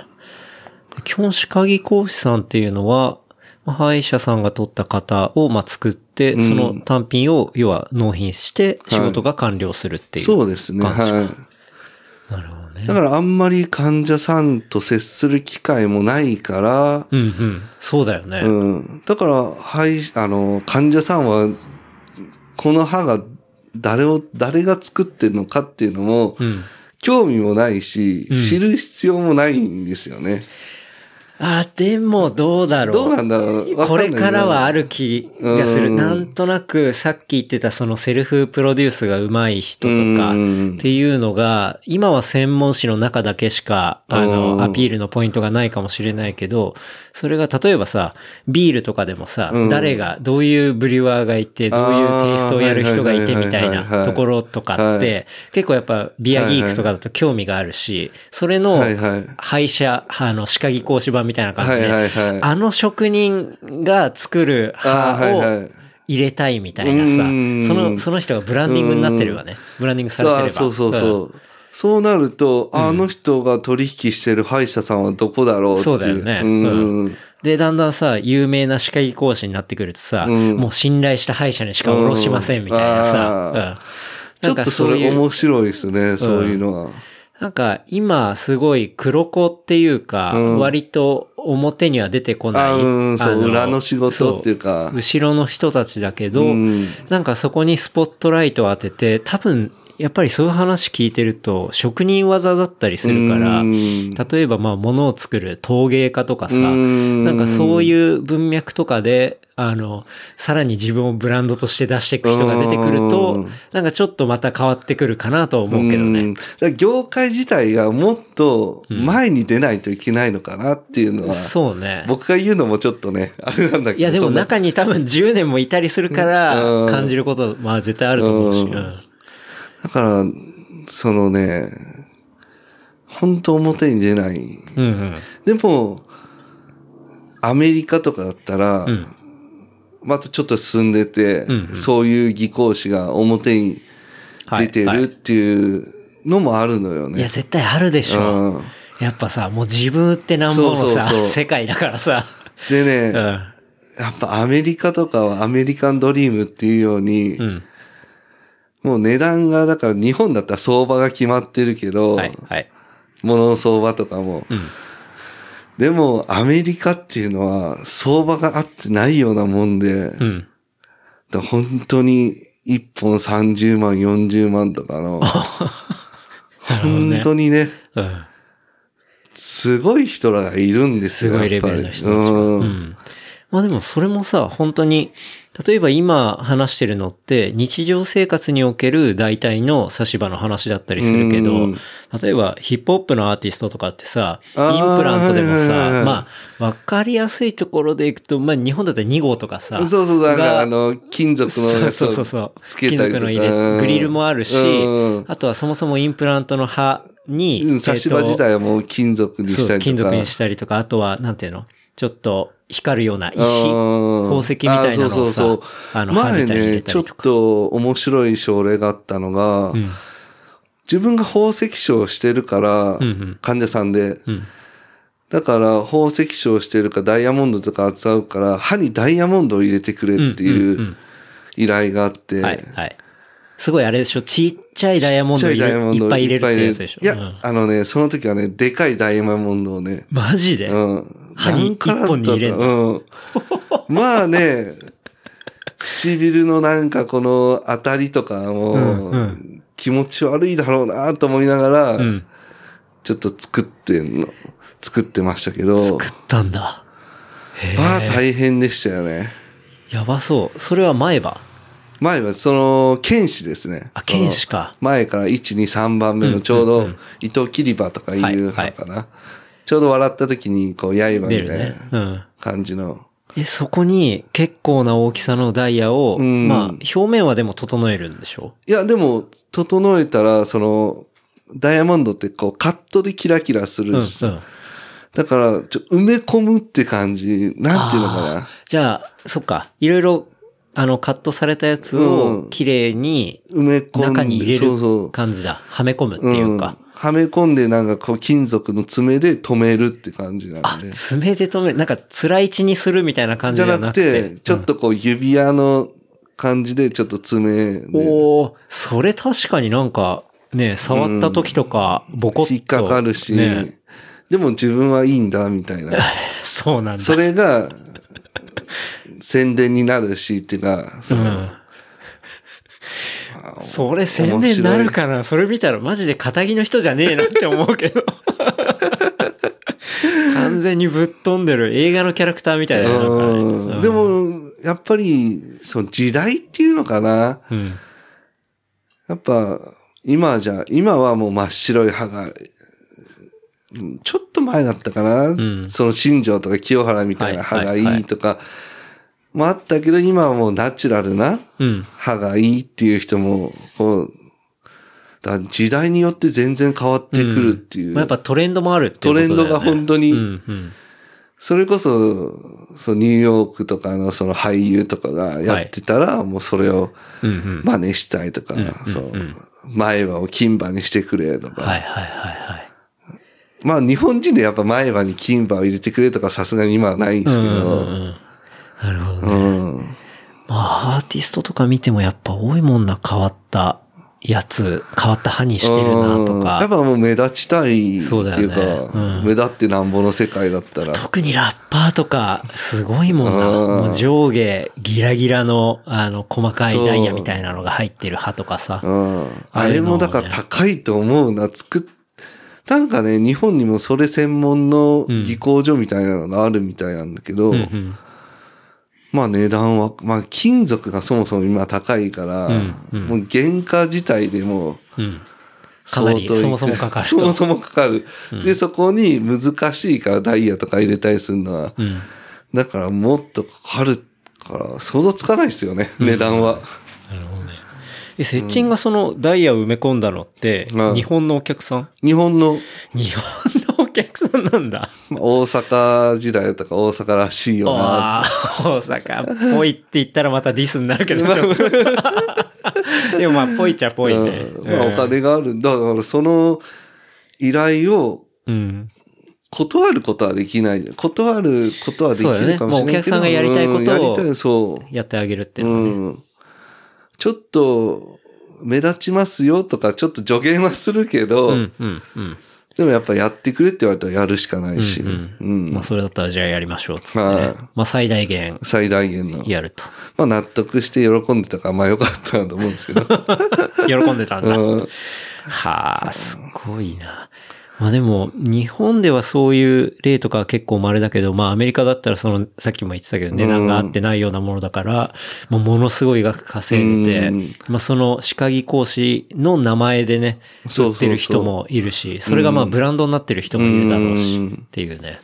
基本歯科技講師さんっていうのは、歯医者さんが取った型をま作って、うん、その単品を要は納品して仕事が完了するっていう、はい。そうですね。はい。なるほどね。ね。だからあんまり患者さんと接する機会もないから。うんうん。そうだよね。うん。だから、はい、あの、患者さんは、この歯が誰を、誰が作ってるのかっていうのも、うん、興味もないし、うん、知る必要もないんですよね。あ、でもどうだろう。どうなんだろう。これからはある気がする。んなんとなくさっき言ってたそのセルフプロデュースが上手い人とかっていうのが、今は専門誌の中だけしか、あの、アピールのポイントがないかもしれないけど、それが例えばさ、ビールとかでもさ、誰が、どういうブリュワーがいて、どういうテイストをやる人がいてみたいなところとかって、結構やっぱビアギークとかだと興味があるし、それの廃車、あの、歯科技工士版みたいな感じで、はいはいはい、あの職人が作る歯を入れたいみたいなさ、はいはい、その、その人がブランディングになってるわね。ブランディングされてれば。そうそうそう。うん、そうなると、あの人が取引してる歯医者さんはどこだろうっていう。そうだよね。うんうん、で、だんだんさ、有名な歯科技工士になってくるとさ、うん、もう信頼した歯医者にしかおろしませんみたいなさ。うんうん、ちょっとそれ面白いですね、うん、そういうのは。なんか今すごい黒子っていうか、割と表には出てこない、うん、あの裏の仕事っていうか後ろの人たちだけど、うん、なんかそこにスポットライトを当てて、多分やっぱりそういう話聞いてると職人技だったりするから、うん、例えばまあ物を作る陶芸家とかさ、うん、なんかそういう文脈とかであのさらに自分をブランドとして出していく人が出てくると、うん、なんかちょっとまた変わってくるかなと思うけどね。うん、だから業界自体がもっと前に出ないといけないのかなっていうのは、うん、そうね。僕が言うのもちょっとねあれなんだけど、いやでも中に多分じゅうねんもいたりするから感じることは絶対あると思うし。うんうん、だからそのね、本当表に出ない、うんうん。でもアメリカとかだったら、うん、またちょっと進んでて、うんうん、そういう技工士が表に出てるっていうのもあるのよね。はいはい、いや絶対あるでしょ、うん。やっぱさ、もう自分ってなんぼのさ、そうそうそう世界だからさ。でね、うん、やっぱアメリカとかはアメリカンドリームっていうように。うん、もう値段が、だから日本だったら相場が決まってるけど、はいはい、物の相場とかも、うん。でもアメリカっていうのは相場が合ってないようなもんで、うん、だ本当にいっぽんさんじゅうまん、よんじゅうまんとかの、本当にね、うん、すごい人らがいるんですよ。すごいレベルの人たちが。うん、まあでもそれもさ、本当に、例えば今話してるのって日常生活における大体の差し歯の話だったりするけど、例えばヒップホップのアーティストとかってさ、インプラントでもさ、まあわかりやすいところでいくと、まあ日本だったらに号とかさ、そうそうだからあの金属のそうそうそうつけたりとか、金属の入れグリルもあるし、あとはそもそもインプラントの歯に差し歯自体はもう金属にしたりとか、金属にしたりとか、あとはなんていうの、ちょっと光るような石、宝石みたいなのをさ、そうそうそう、あの前ね、ちょっと面白い症例があったのが、うん、自分が宝石商をしてるから、うんうん、患者さんで、うん、だから宝石商をしてるからダイヤモンドとか扱うから歯にダイヤモンドを入れてくれっていう依頼があって、うんうんうん、はいはい、すごいあれでしょ、ちっちゃいダイヤモンドいっぱい入れるってやつでしょ。いや、うん、あのね、その時はね、でかいダイヤモンドをね、マジで、うん。歯に一本に入れんの、うん、まあね、唇のなんかこの当たりとかも気持ち悪いだろうなと思いながら、ちょっと作ってんの、作ってましたけど。作ったんだ。へー。まあ大変でしたよね。やばそう。それは前歯？前はその、剣士ですね。あ、剣士か。前からいち、に、さんばんめのちょうど糸切り歯とかいう歯かな。うんうんうん、はいはい、ちょうど笑った時に、こう、刃みたいな感じの、ね、うん。え、そこに結構な大きさのダイヤを、うん、まあ、表面はでも整えるんでしょ？いや、でも、整えたら、その、ダイヤモンドってこう、カットでキラキラするし、うんうん、だから、ちょ、埋め込むって感じ、なんていうのかな。じゃあ、そっか、いろいろ、あの、カットされたやつを、綺麗に、中に入れる感じだ。はめ込むっていうか。うん、はめ込んで、なんかこう金属の爪で止めるって感じなんで。あ、爪で止める。なんか辛い血にするみたいな感じじゃなくて。じゃなくて、ちょっとこう指輪の感じでちょっと爪で。うん、おー、それ確かになんかね、触った時とかボコッと、うん、引っかかるし、ね、でも自分はいいんだみたいなそうなんだ、それが宣伝になるしっていうか、その、うん、それ宣伝になるかな。それ見たらマジで堅気の人じゃねえなって思うけど完全にぶっ飛んでる映画のキャラクターみたいな、なんか、ね、でもやっぱりその時代っていうのかな、うん、やっぱ今じゃ今はもう真っ白い歯が、ちょっと前だったかな、うん、その新庄とか清原みたいな歯がいいとか、はいはいはい、もあったけど、今はもうナチュラルな歯がいいっていう人も、こう、だ時代によって全然変わってくるっていう。うん、まあ、やっぱトレンドもあるっていうことだよね。トレンドが本当に、うんうん、それこそ、そニューヨークとかのその俳優とかがやってたら、はい、もうそれを真似したいとか、うんうん、そう、うんうん、前歯を金歯にしてくれとか。はいはいはいはい。まあ日本人でやっぱ前歯に金歯を入れてくれとかさすがに今はないんですけど、うんうんうん、なるほどね、うん。まあ、アーティストとか見てもやっぱ多いもんな、変わったやつ、変わった歯にしてるなとか。やっぱもう目立ちたいっていうか、う、ね、うん、目立ってなんぼの世界だったら。特にラッパーとか、すごいもんな。もう上下、ギラギラの、あの、細かいダイヤみたいなのが入ってる歯とかさ。うん、あれもだから高いと思うな、作って。なんかね、日本にもそれ専門の技工所みたいなのがあるみたいなんだけど、うんうんうん、まあ値段は、まあ金属がそもそも今高いから、うんうん、もう原価自体でも相当、うん、かなりそもそもかかる。そもそもかかる、うん。で、そこに難しいからダイヤとか入れたりするのは、うん、だからもっとかかるから想像つかないですよね、うん、値段は。なるほどね。え、セッチンがそのダイヤを埋め込んだのって、うん、日本のお客さん？日本の。日本の。お客さんなんだ。大阪時代とか大阪らしいよな。大阪っぽいって言ったらまたディスになるけど。でもまあぽいっちゃぽいね。うん、まあお金があるんだからその依頼を断ることはできない。断ることはできるかもしれないけど、ね、もうお客さんがやりたいことをやってあげるっていうのね、うん。ちょっと目立ちますよとかちょっと助言はするけど。うんうんうん、でもやっぱやってくれって言われたらやるしかないし。うんうんうん、まあそれだったらじゃあやりましょうっつって、ね。はい。まあ最大限。最大限の。やると。まあ納得して喜んでたから、まあよかったなと思うんですけど。喜んでたんだ。うん、はあ、すごいな。まあでも、日本ではそういう例とかは結構稀だけど、まあアメリカだったらその、さっきも言ってたけど、値段が合ってないようなものだから、もうものすごい額稼いでて、まあその歯科技工士の名前でね、売ってる人もいるし、それがまあブランドになってる人もいるだろうし、っていうね。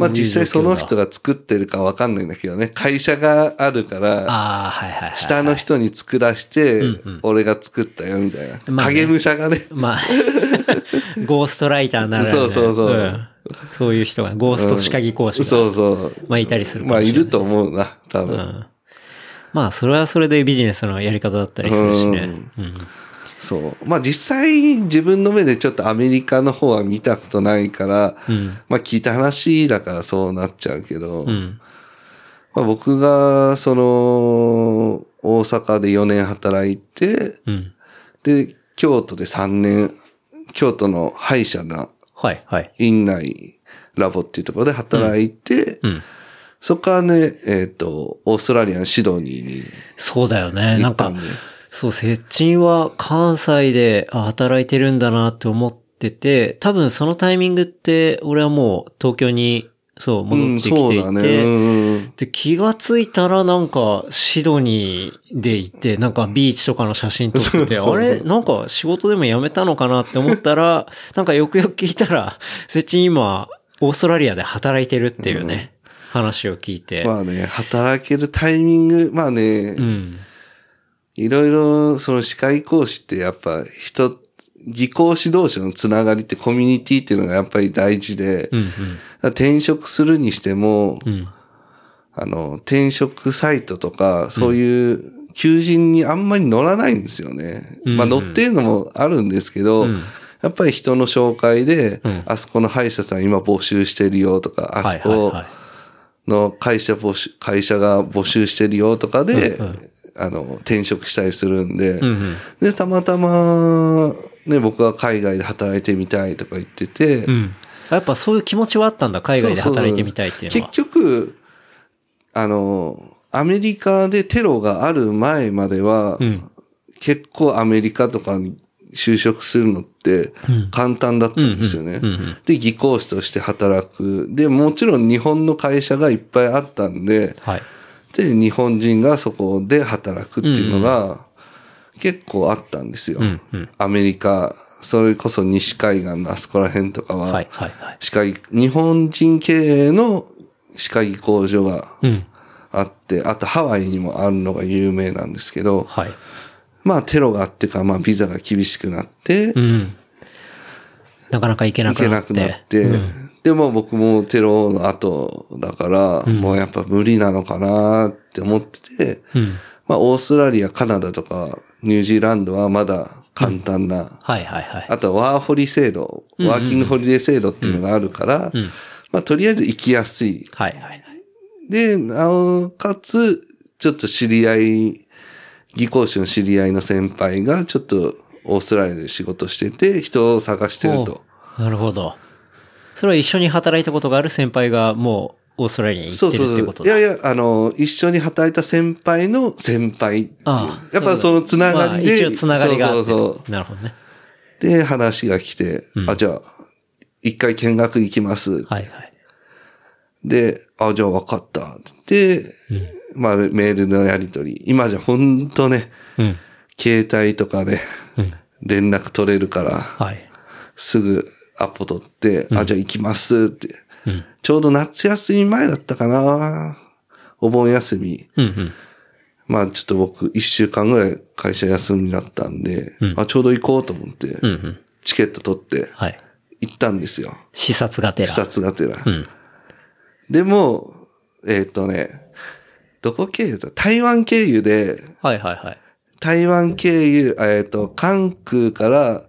まあ実際その人が作ってるかわかんないんだけどね、会社があるから、下の人に作らして、俺が作ったよみたいな。影武者がね。まあ、ゴーストライターなら、ね、そうそうそう、うん。そういう人が、ゴースト歯科技工士が、そうそう。まあいたりするかもしれない。まあいると思うな、多分、うん。まあそれはそれでビジネスのやり方だったりするしね。うんうん、そう。まあ実際自分の目でちょっとアメリカの方は見たことないから、うん、まあ聞いた話だからそうなっちゃうけど、うん、まあ、僕がその大阪でよねん働いて、うん、で、京都でさんねん、京都の歯医者の院内ラボっていうところで働いて、うんうん、そこからね、えっと、オーストラリアのシドニーに行ったんで。そうだよね。なんか、そう、セッチンは関西で働いてるんだなって思ってて、多分そのタイミングって、俺はもう東京に、そう、戻ってきていて、うん、そうだね、うん、で、気がついたらなんかシドニーでいて、なんかビーチとかの写真撮ってて、そうそうそう、あれなんか仕事でも辞めたのかなって思ったら、なんかよくよく聞いたら、セッチン今、オーストラリアで働いてるっていうね、うん、話を聞いて。まあね、働けるタイミング、まあね、うん、いろいろ、その歯科技工士ってやっぱ人、技工士同士のつながりってコミュニティっていうのがやっぱり大事で、うんうん、転職するにしても、うん、あの、転職サイトとか、そういう求人にあんまり乗らないんですよね。うん、まあ乗ってるのもあるんですけど、うん、やっぱり人の紹介で、うん、あそこの歯医者さん今募集してるよとか、あそこの会社募集、会社が募集してるよとかで、うんうん、あの転職したりするんで、うんうん、でたまたまね僕は海外で働いてみたいとか言ってて、うん、やっぱそういう気持ちはあったんだ、海外で働いてみたいっていうのは。そうそう、結局あのアメリカでテロがある前までは、うん、結構アメリカとかに就職するのって簡単だったんですよね。で、技工士として働く。で、もちろん日本の会社がいっぱいあったんで、はい、で、日本人がそこで働くっていうのが結構あったんですよ。うんうん、アメリカ、それこそ西海岸のあそこら辺とかは、はいはいはい、歯科医、日本人経営の歯科技工所があって、うん、あとハワイにもあるのが有名なんですけど、はい、まあテロがあってか、まあビザが厳しくなって、うん、なかなか行けなくなって。行けなくなって、うん、でも僕もテロの後だから、うん、もうやっぱ無理なのかなって思ってて、うん、まあオーストラリア、カナダとかニュージーランドはまだ簡単な、うん、はいはいはい。あとワーホリ制度、ワーキングホリデー制度っていうのがあるから、うんうん、まあとりあえず行きやすい。はいはいはい。で、なおかつ、ちょっと知り合い、技工士の知り合いの先輩がちょっとオーストラリアで仕事してて人を探してると。なるほど。それは一緒に働いたことがある先輩がもうオーストラリアに行ってるってことだ。そうそうそう。いやいや、あの、一緒に働いた先輩の先輩っていう。ああ、やっぱそのつながりで。まあ、一応つながりがあって。そうそうそう。なるほどね。で、話が来て、うん、あ、じゃあ、一回見学行きます。はいはい。で、あ、じゃあ分かったって、うん、まあメールのやり取り。今じゃほんとね、うん、携帯とかで、ね、うん、連絡取れるから、はい、すぐアポ取って、うん、あ、じゃあ行きますって、うん。ちょうど夏休み前だったかな、お盆休み。うんうん、まあちょっと僕一週間ぐらい会社休みだったんで、うん、あ、ちょうど行こうと思って、うんうん、チケット取って、はい、行ったんですよ。視察がてら。視察がてら。うん、でも、えっとね、どこ経由だ？台湾経由で、はいはいはい。台湾経由、えっと、関空から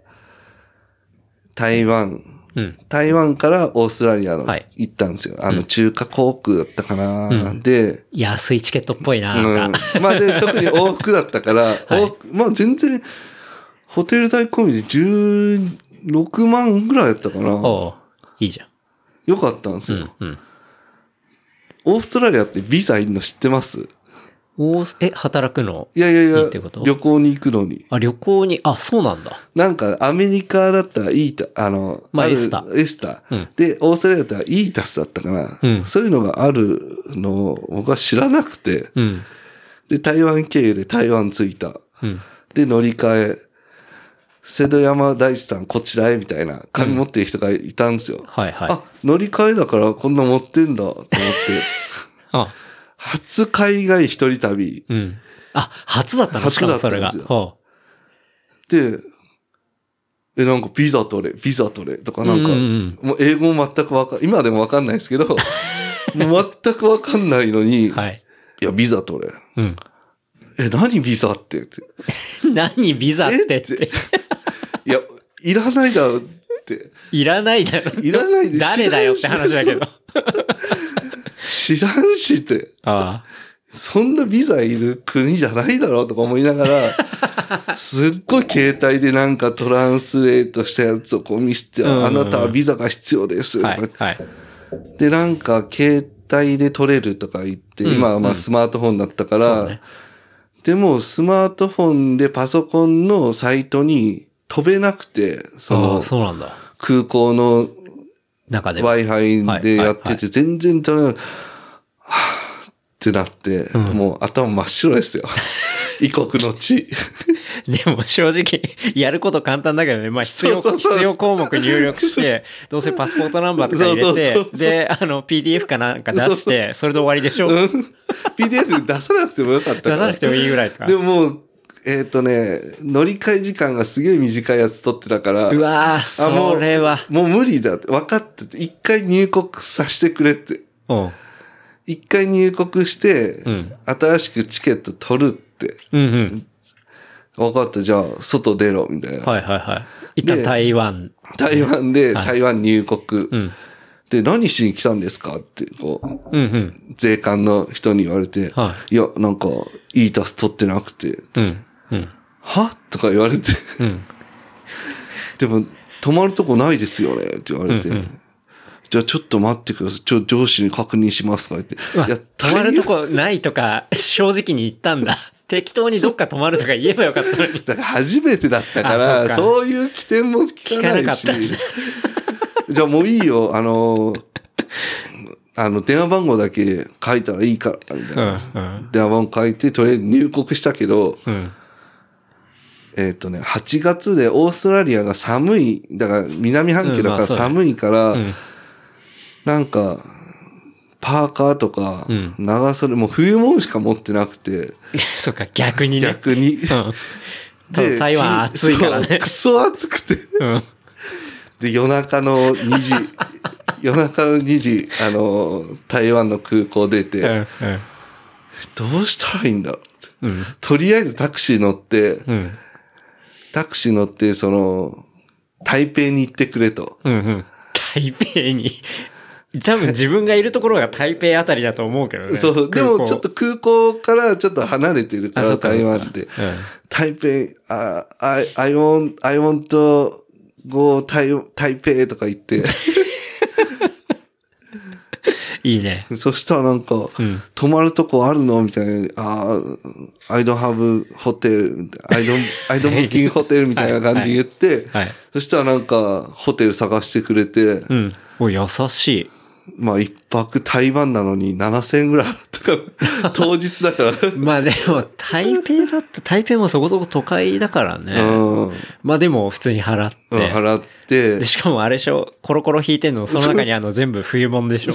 台湾、うん、台湾からオーストラリアの、はい、行ったんですよ。あの、中華航空だったかな、うん、で、安いチケットっぽいな、うん、まあで、特に往復だったから、はい、まあ全然、ホテル代込みでじゅうろくまんぐらいだったかな。おう、いいじゃん。よかったんですよ。うんうん、オーストラリアってビザいるの知ってます？オース、え、働くの？いやいやいや、旅行に行くのに。あ、旅行に、あ、そうなんだ。なんか、アメリカだったらイータ、あの、まあ、エスタ。エスタ、うん。で、オーストラリアだったらイータスだったかな。うん、そういうのがあるのを僕は知らなくて。うん、で、台湾経由で台湾着いた。うん、で、乗り換え、瀬戸山大地さんこちらへみたいな紙持ってる人がいたんですよ。うん、はいはい。あ、乗り換えだからこんな持ってんだと思って。あ、初海外一人旅。うん。あ、初だったんですか？初だったんですよ。で、え、なんかビザ取れ、ビザ取れとかなんか、うんうんうん、もう英語も全くわかん、今でもわかんないですけど、もう全くわかんないのに、はい。いや、ビザ取れ。うん。え、何ビザってって。何ビザってって。いや、いらないだろって。いらないだろ。いらないでしょ。誰だよって話だけど。知らんしって。ああ。そんなビザいる国じゃないだろうとか思いながら、すっごい携帯でなんかトランスレートしたやつをこう見せて、あなたはビザが必要です。はい、はい。で、なんか携帯で取れるとか言って、うん、今はまあスマートフォンだったから、うん、でも、スマートフォンでパソコンのサイトに飛べなくて、その、空港の Wi-Fi でやってて、全然飛べない。はぁってなって、うん、もう頭真っ白ですよ。異国の地。でも正直、やること簡単だけどね、まあ必要、そうそうそう、必要項目入力して、どうせパスポートナンバーとか入れて、そうそうそうそう、で、あの、ピーディーエフ かなんか出して、それで終わりでしょ、うん、ピーディーエフ 出さなくてもよかったから。出さなくてもいいぐらいか。でももう、えっ、ー、とね、乗り換え時間がすげえ短いやつ取ってたから。うわぁ、それはもう。もう無理だって、分かってて、一回入国させてくれって。うん。一回入国して、うん、新しくチケット取るって。うんうん。分かった、じゃあ、外出ろ、みたいな。はいはいはい。一旦台湾。台湾で、台湾入国。はい、うん、で、何しに来たんですかって、こう、うんうん、税関の人に言われて、はい、いや、なんか、いいタス取ってなくて、うんうん、はとか言われて、うん、でも、泊まるとこないですよねって言われて、うんうん、じゃあちょっと待ってください、ちょ、上司に確認しますとか言って、いや、泊まるとこないとか、正直に言ったんだ。適当にどっか泊まるとか言えばよかったのに。だから初めてだったから、そうか、そういう起点も聞かないし。聞かなかった。じゃあもういいよ、あの、あの、電話番号だけ書いたらいいから、みたいな。うんうん、電話番号書いて、とりあえず入国したけど、うん、えっとね、はちがつでオーストラリアが寒い、だから南半球だから寒いから、うんまあそうねうん、なんか、パーカーとか、長袖、うん、もう冬物しか持ってなくて。そうか、逆にね。逆に。うん、で、台湾暑いからね。くそ暑くて、うん。で、夜中のにじ、夜中のにじ、あの、台湾の空港出て、うんうん、どうしたらいいんだろう、うん、とりあえずタクシー乗って、うん、タクシー乗って、その、台北に行ってくれと。うんうん、台北に多分自分がいるところが台北あたりだと思うけどね。そう。でもちょっと空港からちょっと離れてるから、台湾って。うん、台北、あ、I, I want, I want to go 台、台北とか言って。いいね。そしたらなんか、うん、泊まるとこあるのみたいな。ああ、I don't have hotel, I don't, I don't booking hotel みたいな感じで言って、はいはいはい、そしたらなんか、ホテル探してくれて。うん。お、優しい。まあ、一泊台湾なのにななせんえんぐらいとか、当日だから。まあでも、台北だった、台北もそこそこ都会だからね。うん、まあでも、普通に払って。うん、払って。しかもあれでしょ、コロコロ引いてんの、その中にあの全部冬物でしょ。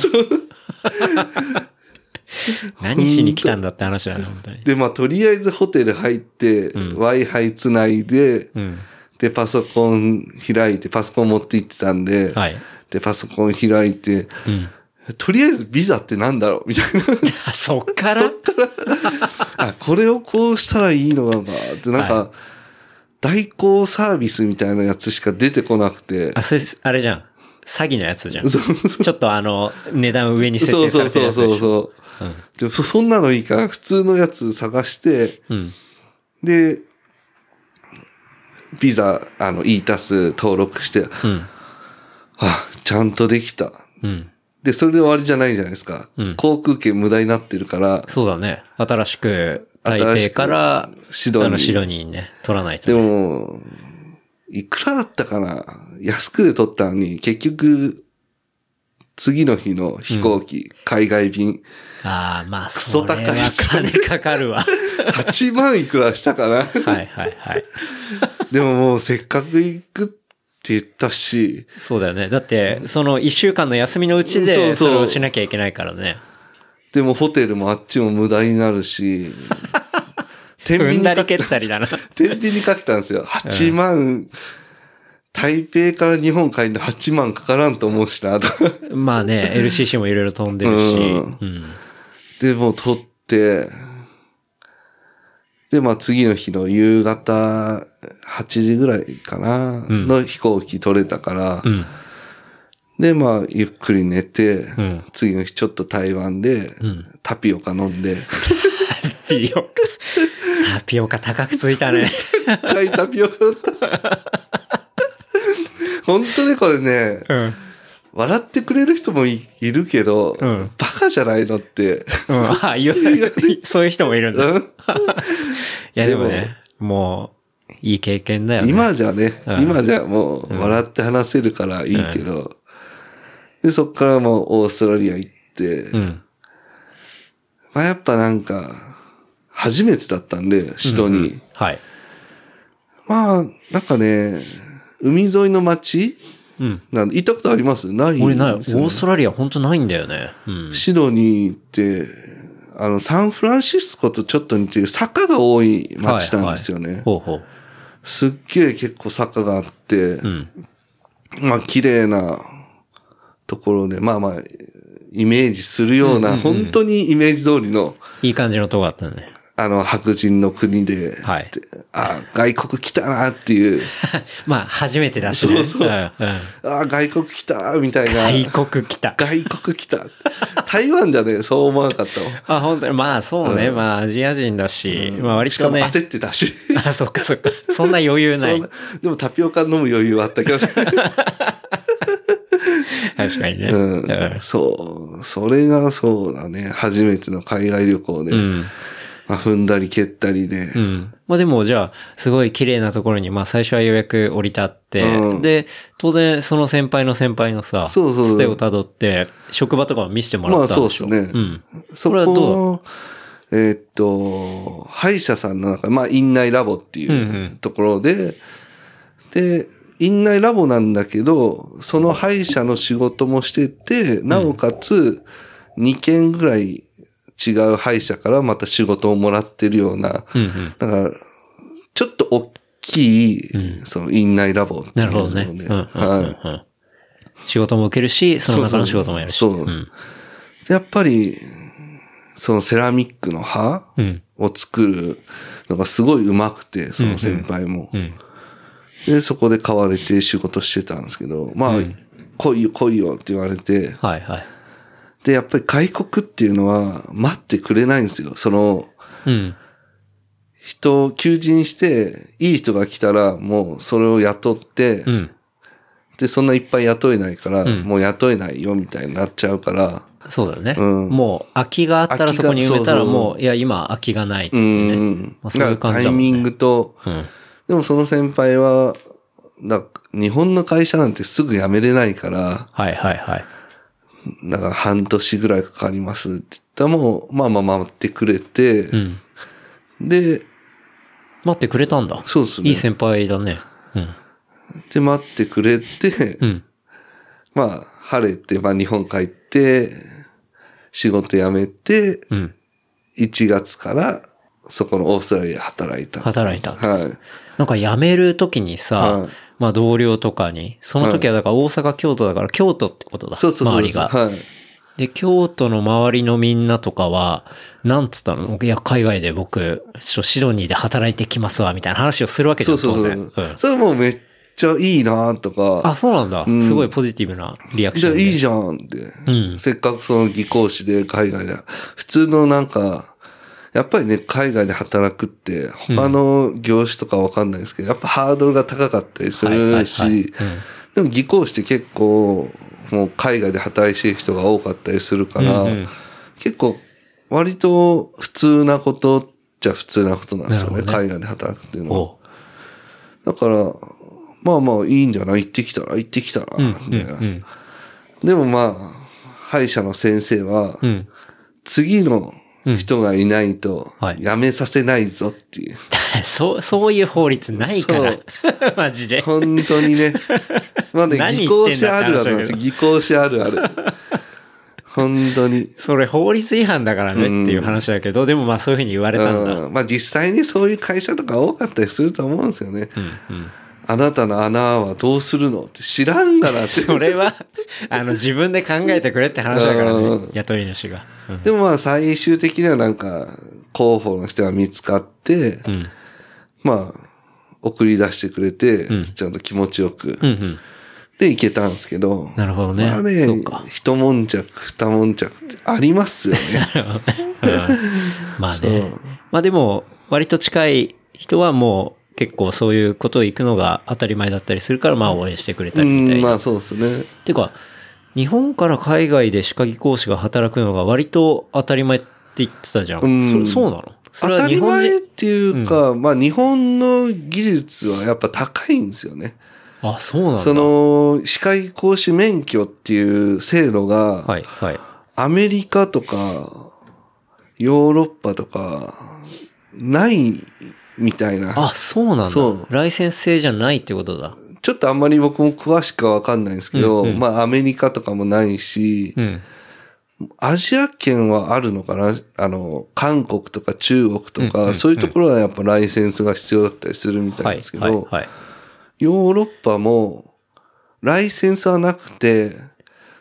何しに来たんだって話だね、本当に。で、まあとりあえずホテル入って、うん、Wi-Fi つないで、うん、で、パソコン開いて、パソコン持って行ってたんで、はい。で、パソコン開いて、うん、とりあえずビザってなんだろうみたいな。そっからそっからあ、これをこうしたらいいのかなって、なんか、はい、代行サービスみたいなやつしか出てこなくて。あ、それ、あれじゃん。詐欺のやつじゃん。そうそうちょっとあの、値段を上に設定されてるやつでしょ。そうそうそうそう。うん、でもそ、そんなのいいから、普通のやつ探して、うん、で、ビザ、あの、E タス登録して、うんあ、ちゃんとできた、うん。で、それで終わりじゃないじゃないですか。うん、航空券無駄になってるから。そうだね。新しく、台北から、シドニー。あの、シドニーね、取らないと、ね。でも、いくらだったかな安くで取ったのに、結局、次の日の飛行機、うん、海外便。ああ、まあ、クソ高いです。金かかるわ。はちまんいくらしたかなはいはいはい。でももう、せっかく行くって、って言ったし。そうだよね。だって、その一週間の休みのうちで、それをしなきゃいけないからね。そうそうでも、ホテルもあっちも無駄になるし、天秤にかけたりだな。天秤にかけたんですよ。はちまん、うん、台北から日本帰るのはちまんかからんと思うしな。まあね、エルシーシー もいろいろ飛んでるし。うんうん、で、もう取って、で、まあ次の日の夕方はちじぐらいかな、うん、の飛行機取れたから、うん、で、まあゆっくり寝て、うん、次の日ちょっと台湾でタピオカ飲んで。うん、タピオカ。タピオカ高くついたね。高いタピオカだった。本当ね、これね、うん、笑ってくれる人も い, いるけど、うん、バカじゃないのって。うん、ああそういう人もいるんだ。うん、いやでもね、でも、もういい経験だよね。今じゃね、うん、今じゃもう笑って話せるからいいけど、うん、でそっからもうオーストラリア行って、うん、まあやっぱなんか、初めてだったんで、シドニー、うんうん。はい。まあ、なんかね、海沿いの街うん、なんで行ったことあります？ない。俺ない。オーストラリア本当ないんだよね、うん。シドニーって、あの、サンフランシスコとちょっと似てる坂が多い街なんですよね。はいはい、ほうほうすっげえ結構坂があって、うん、まあ綺麗なところで、まあまあ、イメージするような、うんうんうん、本当にイメージ通りの。いい感じのとこだったね。あの白人の国で、はい、あ外国来たなっていうまあ初めてだし、ね、そうそう、うんうん、あ外国来たみたいな外国来た外国来た台湾じゃねそう思わなかったわあ本当にまあそうね、うん、まあアジア人だし、うんまあ、割とねしかも焦ってたしあそっかそっかそんな余裕ないでもタピオカ飲む余裕はあったけど確かにね、うん、そうそれがそうだね初めての海外旅行で、うんまあ、踏んだり蹴ったりで、うん、まあでもじゃあすごい綺麗なところにまあ最初はようやく降り立って、うん、で当然その先輩の先輩のさそうそうつてをたどって職場とかも見せてもらったんでしょ、まあそうですねうん、そこれはどうえー、っと歯医者さんの中まあ院内ラボっていうところで、うんうん、で院内ラボなんだけど、その歯医者の仕事もしてて、なおかつにけんぐらい違う歯医者からまた仕事をもらってるような、うんうん、だからちょっと大きい、うん、その院内ラボっていうので、なるほどね、うんはいうんうん、仕事も受けるし、その中の仕事もやるし、そうそうそう、うん、やっぱりそのセラミックの歯を作るのがすごい上手くて、その先輩も。うんうんうんで、そこで買われて仕事してたんですけど、まあ、うん、来いよ来いよって言われて、はいはい。で、やっぱり外国っていうのは待ってくれないんですよ。その、うん、人を求人して、いい人が来たらもうそれを雇って、うん、で、そんないっぱい雇えないから、うん、もう雇えないよみたいになっちゃうから、そうだね、うん。もう空きがあったらそこに埋めたらもう、いや今空きがないっつってね。うんまあ、そういう感じだもんね。タイミングと、うんでもその先輩はだ日本の会社なんてすぐ辞めれないから、はいはいはい。だから半年ぐらいかかりますって言ったらもうまあまあ待ってくれて、うん、で待ってくれたんだ。そうですね。いい先輩だね。うん、で待ってくれて、うん、まあ晴れてまあ日本帰って仕事辞めて、うん、いちがつからそこのオーストラリアで働いた。働いた。はい。なんか辞めるときにさ、はい、まあ同僚とかに、その時はだから大阪、京都だから京都ってことだ。そうそうそうそう周りが、はい。で、京都の周りのみんなとかは、なんつったの？いや、海外で僕、シドニーで働いてきますわ、みたいな話をするわけじゃん、当然。うん、それもうめっちゃいいなとか。あ、そうなんだ、うん。すごいポジティブなリアクションで。じゃあいいじゃんって。うん。せっかくその技工士で海外で。普通のなんか、やっぱりね、海外で働くって、他の業種とかわかんないですけど、うん、やっぱハードルが高かったりするし、はいはいはいうん、でも技工士って結構、もう海外で働いてる人が多かったりするから、うんうん、結構、割と普通なことじゃ普通なことなんですよね、海外で働くっていうのは。だから、まあまあいいんじゃない？行ってきたら、行ってきたら、みたいな、うんうんうん。でもまあ、歯医者の先生は、うん、次の、うん、人がいないと、やめさせないぞっていう。はい、そう、そういう法律ないから。マジで。本当にね。まあね、技工士あるあるなんですよ。技工士あるある。本当に。それ法律違反だからねっていう話だけど、うん、でもまあそういうふうに言われたんだ。うん、まあ実際にそういう会社とか多かったりすると思うんですよね。うんうんあなたの穴はどうするのって知らんからって。それは、あの、自分で考えてくれって話だからね、雇い主が、うん。でもまあ、最終的にはなんか、候補の人が見つかって、うん、まあ、送り出してくれて、うん、ちゃんと気持ちよく。うんうん、で、行けたんですけど。なるほどね。まあね、一悶着、二悶着ってありますよね。まあね。まあでも、割と近い人はもう、結構そういうことを行くのが当たり前だったりするから、まあ応援してくれたりみたいな。うん、まあそうですね。てか、日本から海外で歯科技工士が働くのが割と当たり前って言ってたじゃん。うん、そ, そうなのそれは日本当たり前っていうか、うん、まあ日本の技術はやっぱ高いんですよね。あ、そうなんだ。その、歯科技工士免許っていう制度が、はいはい、アメリカとか、ヨーロッパとか、ない、みたいな。あ、そうなんだ。そう。ライセンス制じゃないってことだ。ちょっとあんまり僕も詳しくはわかんないんですけど、うんうん、まあアメリカとかもないし、うん、アジア圏はあるのかな？あの、韓国とか中国とか、うんうんうん、そういうところはやっぱライセンスが必要だったりするみたいなんですけど、はいはいはい、ヨーロッパもライセンスはなくて、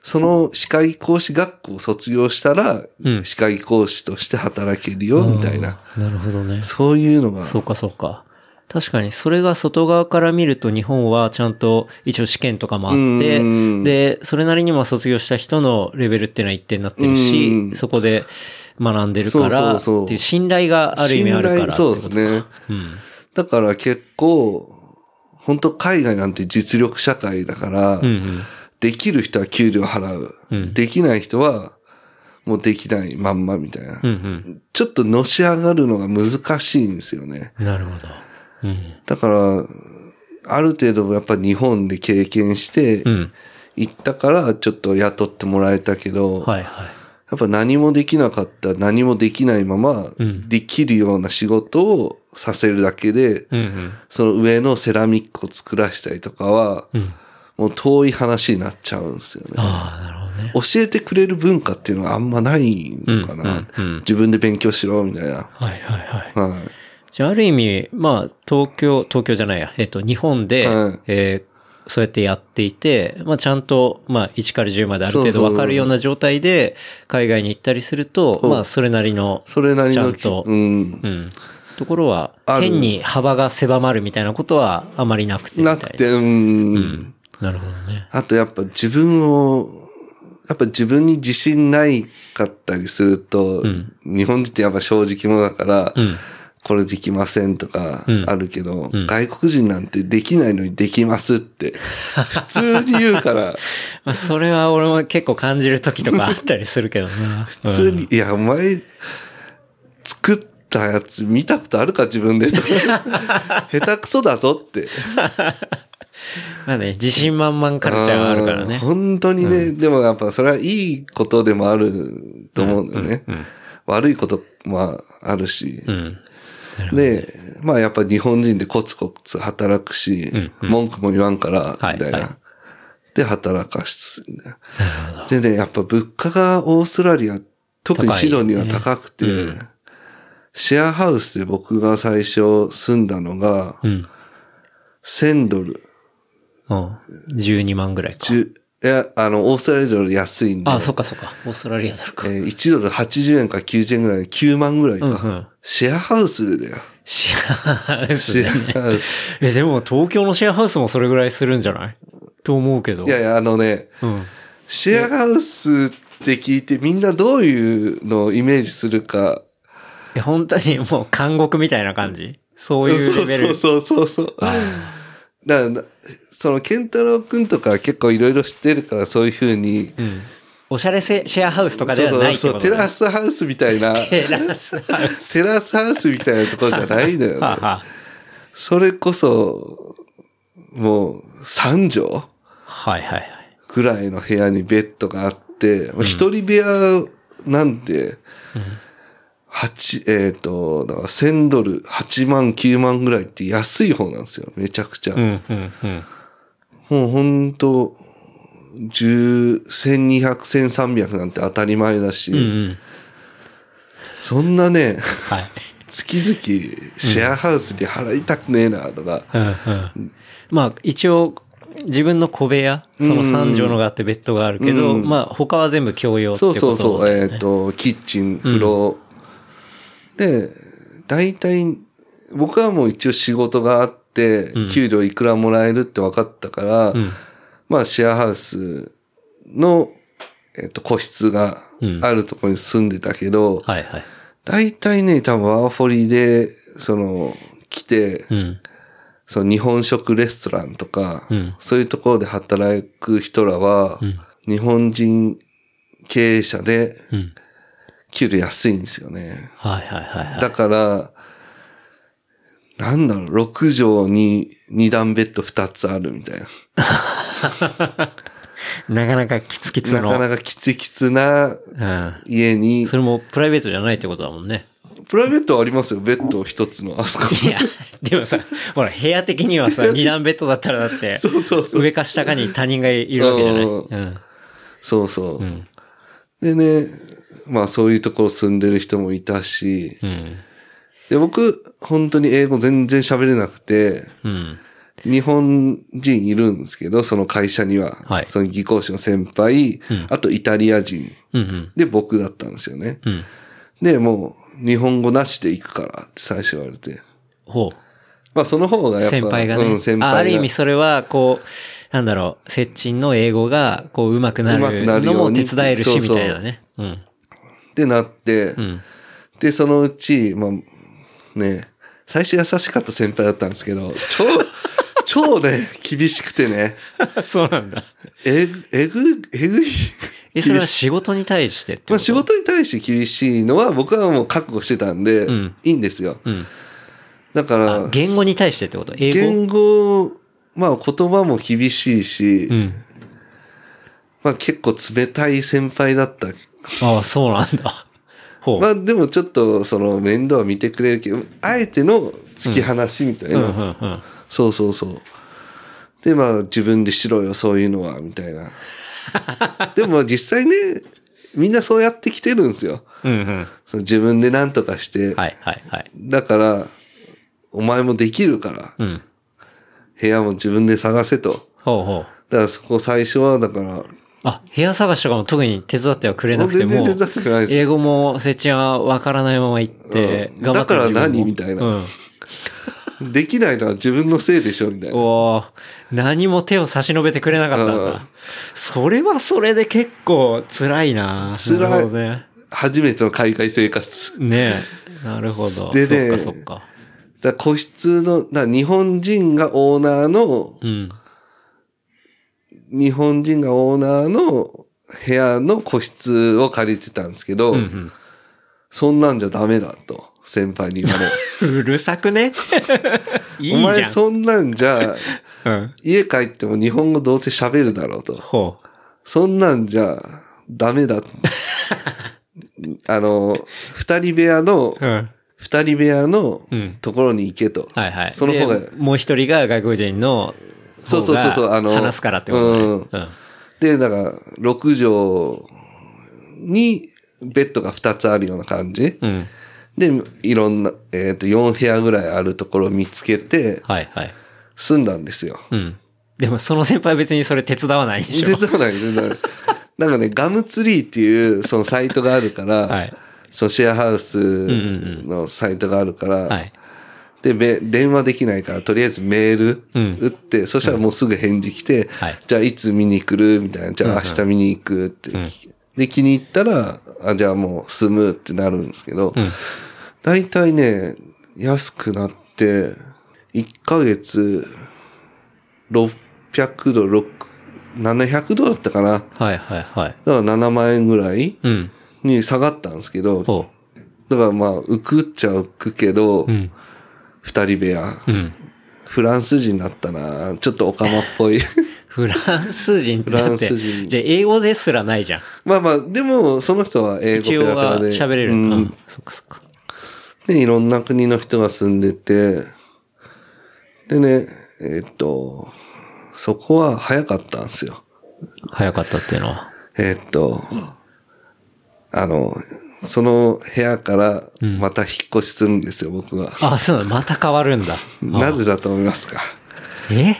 その歯科医講師学校を卒業したら、うん、歯科医講師として働けるよみたいな。なるほどね。そういうのが。そうかそうか。確かにそれが外側から見ると日本はちゃんと一応試験とかもあって、で、それなりにも卒業した人のレベルっていうのは一定になってるし、そこで学んでるからっていう信頼がある意味あるからってことか。そうですね。うん、だから結構、本当海外なんて実力社会だから、うんうん、できる人は給料払う、うん、できない人はもうできないまんまみたいな、うんうん、ちょっとのし上がるのが難しいんですよね。なるほど。うん、だからある程度やっぱり日本で経験して行ったからちょっと雇ってもらえたけど、うんはいはい、やっぱ何もできなかった何もできないままできるような仕事をさせるだけで、うんうん、その上のセラミックを作らしたりとかは、うん、もう遠い話になっちゃうんですよね。ああ、なるほどね。教えてくれる文化っていうのはあんまないのかな。うんうんうん、自分で勉強しろみたいな。はいはいはい。はい、じゃあある意味まあ東京東京じゃないやえっと日本で、はいえー、そうやってやっていて、まあちゃんとまあいちからじゅうまである程度分かるような状態で海外に行ったりすると、そうそうまあそれなりのそれなりのちゃんとうん。うんところは変に幅が狭まるみたいなことはあまりなくてみたいな。なくて、うん、うん。なるほどね。あとやっぱ自分をやっぱ自分に自信ないかったりすると、うん、日本人ってやっぱ正直者だから、うん、これできませんとかあるけど、うんうん、外国人なんてできないのにできますって普通に言うから。まあそれは俺も結構感じる時とかあったりするけどな。普通に、うん、いやお前作ってたやつ見たことあるか自分で下手くそだぞってまあね自信満々カルチャーがあるからね本当にね、うん、でもやっぱそれはいいことでもあると思うんだよね、うんうんうん、悪いこともあるし、うん、でまあやっぱ日本人でコツコツ働くし、うんうん、文句も言わんからみたいな、はいはい、で働かすでねやっぱ物価がオーストラリア特にシドニーは高くて高いね、うんシェアハウスで僕が最初住んだのが、せんドル。うん。じゅうにまんぐらいか。いや、あの、オーストラリアドル安いんで。あ, あ、そっかそっか。オーストラリアドルか。えー、いちドルはちじゅうえんかきゅうじゅうえんぐらいできゅうまんぐらいか。うんうん、シェアハウスでだよ。シェアハウス、ね。シェアハウス。え、でも東京のシェアハウスもそれぐらいするんじゃないと思うけど。いやいや、あのね、うん、シェアハウスって聞いてみんなどういうのをイメージするか、本当にもう監獄みたいな感じそういうレベルそうそうそうそうだからそのケンタロウくんとか結構いろいろ知ってるからそういう風に、うん、おしゃれシェアハウスとかではないってこと、ね、そうそうそうテラスハウスみたいなテラスハウステラスハウスみたいなところじゃないのよ、ね、ははそれこそもうさんじょうはいはいはいぐらいの部屋にベッドがあって一人部屋なんて、うん八えっ、ー、とだからせんドルはちまんきゅうまんぐらいって安い方なんですよめちゃくちゃ、うんうんうん、もうほんとせんにひゃくせんさんびゃくなんて当たり前だし、うんうん、そんなね、はい、月々シェアハウスに払いたくねえなとか、うんうんうん、まあ一応自分の小部屋そのさん畳のがあってベッドがあるけど、うんうん、まあ他は全部共用ってこと、ね、そうそうそうえっ、ー、とキッチン風呂、うんで、大体、僕はもう一応仕事があって、給料いくらもらえるって分かったから、うん、まあシェアハウスの、えっと、個室があるところに住んでたけど、うんはいはい、大体ね、多分ワーフォリーで、その、来て、うん、その日本食レストランとか、うん、そういうところで働く人らは、うん、日本人経営者で、うん給料安いんですよね。はいはいはい、はい。だから、なんだろう、ろく畳にに段ベッドふたつあるみたいな。なかなかキツキツの。なかなかキツキツな家に、うん。それもプライベートじゃないってことだもんね。プライベートはありますよ、ベッド一つのあそこ。いや、でもさ、ほら、部屋的にはさ、に段ベッドだったらだって、そうそうそう上か下かに他人がいるわけじゃない。うん、そうそう、うん。でね、まあそういうところ住んでる人もいたし、うん、で僕本当に英語全然喋れなくて、うん、日本人いるんですけど、その会社には、はい、その技工士の先輩、うん、あとイタリア人、うんうん、で僕だったんですよね、うん、でもう日本語なしで行くからって最初言われて、ほう、まあその方がやっぱ先輩がね、うん、先輩が あ, ある意味それはこうなんだろう、接近の英語がこう上手くなるのも手伝えるしみたいなね、そうそう、うん、ってなって、うん、でそのうちまあね、最初優しかった先輩だったんですけど、超超ね、厳しくてね。そうなんだ。えぐ、えぐ、えぐい。え、それは仕事に対してってこと？まあ仕事に対して厳しいのは僕はもう覚悟してたんで、うん、いいんですよ。うん、だから。言語に対してってこと？英語？言語、まあ言葉も厳しいし、うん、まあ結構冷たい先輩だった。ああ、そうなんだ。ほう。まあでもちょっとその面倒は見てくれるけど、あえての突き放しみたいな。うんうんうんうん、そうそうそう。で、まあ、自分でしろよ、そういうのは、みたいな。でも、実際ね、みんなそうやってきてるんですよ。うんうん、その自分で何とかして。はいはいはい。だから、お前もできるから。うん、部屋も自分で探せと。ほうほう。だから、そこ最初は、だから。あ、部屋探しとかも特に手伝ってはくれなくても。全然手伝ってくれないです。英語も、せっちゃんは分からないまま行って、うん、頑張って。だから何みたいな。うん、できないのは自分のせいでしょみたいな。おー、何も手を差し伸べてくれなかったんだ。それはそれで結構辛いな。辛い。なるほどね、初めての海外生活。ねえ。なるほど。でね、そっかそっか。だ個室の、だ日本人がオーナーの、うん、日本人がオーナーの部屋の個室を借りてたんですけど、うんうん、そんなんじゃダメだと。先輩に言われうるさくねいいじゃん。お前そんなんじゃ、うん、家帰っても日本語どうせ喋るだろうと。ほう。そんなんじゃダメだと。あの、二人部屋の、うん、二人部屋のところに行けと。うん、はいはい。その方が。もう一人が外国人の方が話すからってことね。そうそうそうそう、あの、うん。で、だから、六畳にベッドが二つあるような感じ。うんで、いろんな、えっと、よん部屋ぐらいあるところを見つけて、はいはい。住んだんですよ。うん。でも、その先輩は別にそれ手伝わないでしょ。手伝わない、手伝わない。なんかね、ガムツリーっていう、そのサイトがあるから、はい。そのシェアハウスのサイトがあるから、うんうんうん、はい。で、電話できないから、とりあえずメール打って、うん、そしたらもうすぐ返事来て、うん、はい。じゃあ、いつ見に来るみたいな。じゃあ、明日見に行くって、うんうん。で、気に入ったら、あ、じゃあもう住むってなるんですけど、うんだいたいね、安くなって、いっかげつ、ろっぴゃくドル、ななひゃくドルだったかな。はいはいはい。だからななまんえんぐらいに下がったんですけど、うん、だからまあ、浮くっちゃ浮くけど、うん、ふたり部屋、うん。フランス人だったな。ちょっとオカマっぽい。フランス人ってだって、じゃあ英語ですらないじゃん。まあまあ、でもその人は英語ペラペラで。一応は喋れるな、うん。そっかそっか。で、いろんな国の人が住んでて、でね、えー、っと、そこは早かったんですよ。早かったっていうのはえー、っと、あの、その部屋からまた引っ越しするんですよ、うん、僕は。あ、そうだ、また変わるんだ。なぜだと思いますか？え？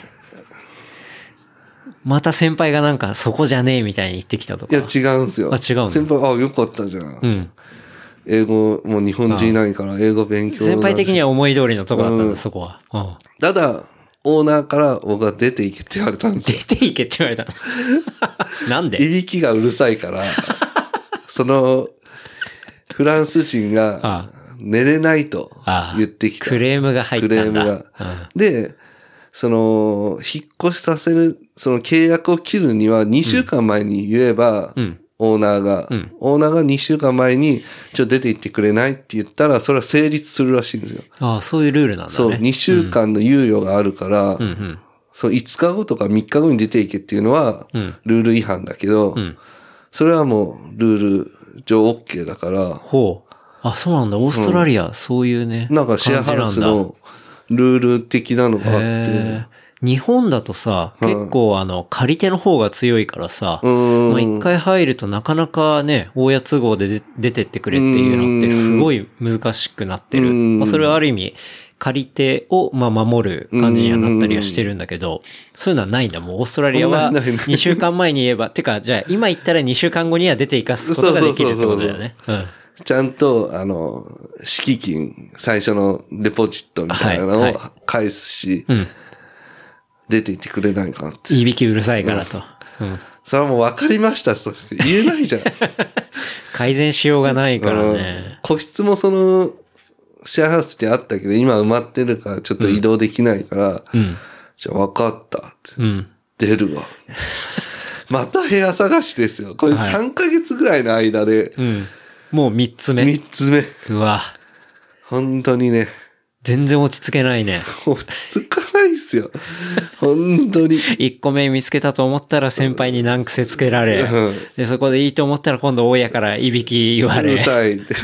また先輩がなんかそこじゃねえみたいに言ってきたとか。いや、違うんですよ。あ、違うんだ。先輩、あ、よかったじゃん。うん。英語、もう日本人いないから英語勉強。先輩的には思い通りのとこだったんだ、うん、そこは、うん。ただ、オーナーから僕は出ていけって言われたんですよ。出ていけって言われたなんで？いびきがうるさいから、その、フランス人が寝れないと言ってきた。ああクレームが入ったんだ。クレームが。うん、で、その、引っ越しさせる、その契約を切るにはにしゅうかんまえに言えば、うんうんオーナーが、うん、オーナーがにしゅうかんまえに、ちょっと出て行ってくれないって言ったら、それは成立するらしいんですよ。ああ、そういうルールなんだね。そう、にしゅうかんの猶予があるから、うんうん、そういつかごとかみっかごに出て行けっていうのは、ルール違反だけど、うんうん、それはもう、ルール上 OK だから。ほう。あ、そうなんだ。オーストラリア、うん、そういうね。なんかシェアハウスのルール的なのがあって、日本だとさ、結構あの、借り手の方が強いからさ、うんまあ、一回入るとなかなかね、大家都合で出てってくれっていうのってすごい難しくなってる。まあ、それはある意味、借り手をまあ守る感じにはなったりはしてるんだけど、そういうのはないんだ。もうオーストラリアはにしゅうかんまえに言えば、てかじゃあ今行ったらにしゅうかんごには出て行かすことができるってことだよね。ちゃんと、あの、敷金、最初のデポジットみたいなのを返すし、はいはい、うん、出ていってくれないかなって。いびきうるさいからと。うんうん、それはもう分かりましたと言えないじゃん。改善しようがないからね。個室もその、シェアハウスにあったけど、今埋まってるからちょっと移動できないから、うん、じゃあ分かったって。うん、出るわ。また部屋探しですよ。これさんかげつぐらいの間で、はい、うん、もう三つ目。三つ目。うわ。本当にね。全然落ち着けないね。落ち着かないっすよ。本当に。一個目見つけたと思ったら先輩に難癖つけられ。うん、で、そこでいいと思ったら今度大家からいびき言われ。うるさいって。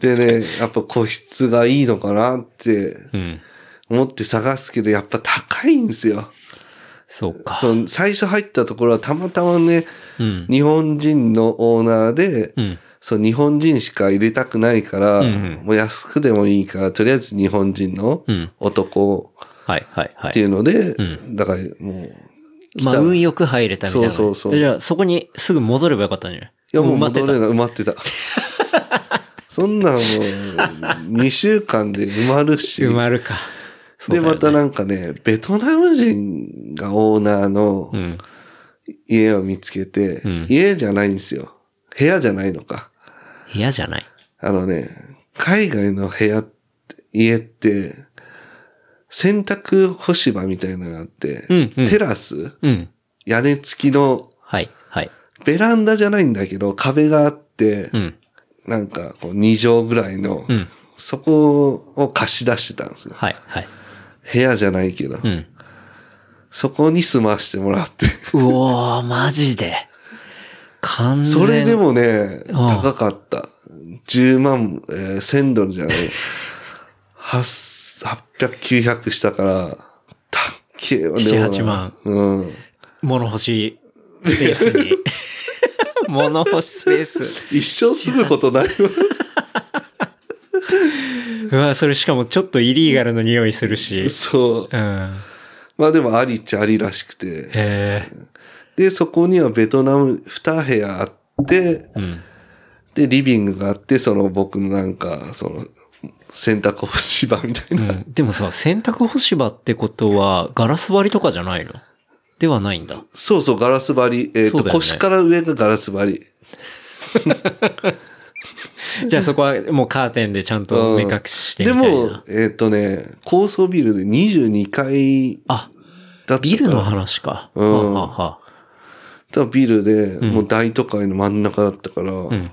でね、やっぱ個室がいいのかなって思って探すけど、やっぱ高いんですよ。そうか。その最初入ったところはたまたまね、うん、日本人のオーナーで、うん、そう日本人しか入れたくないから、うんうん、もう安くでもいいからとりあえず日本人の男っていうので、だからもうまあ運よく入れたみたいな。そうそうそう。じゃあそこにすぐ戻ればよかったんじゃない？いやもう戻れない、埋まってた。そんなんもうにしゅうかんで埋まるし。埋まるか。で、またなんかね、ベトナム人がオーナーの家を見つけて、うん、家じゃないんですよ。部屋じゃないのか。部屋じゃない。あのね、海外の部屋、家って、洗濯干し場みたいなのがあって、うんうん、テラス、うん、屋根付きの、はいはい、ベランダじゃないんだけど、壁があって、うん、なんかこうに畳ぐらいの、うん、そこを貸し出してたんですよ。はいはい。部屋じゃないけど、うん、そこに住ましてもらって。うおー、マジで。完全。それでもね、高かった。じゅうまん、えー、せんドルじゃない。はっぴゃく、きゅうひゃくしたから、たっけーよね。なな、はちまん。うん。物欲しいスペースに。物欲しスペース。一生住むことないわ。うわ、それしかもちょっとイリーガルの匂いするし。そう。うん。まあでもありっちゃありらしくて。へー。で、そこにはベトナムに部屋あって、うん、で、リビングがあって、その僕のなんか、その、洗濯干し場みたいな、うん。でもさ、洗濯干し場ってことは、ガラス張りとかじゃないの？ではないんだ。そうそう、ガラス張り。えっと、ね、腰から上がガラス張り。じゃあそこはもうカーテンでちゃんと目隠ししてみたいな。うん、でも、えっとね、高層ビルでにじゅうにかいだったから。ビルの話か。うん。ははは。ただビルで、もう大都会の真ん中だったから。うん、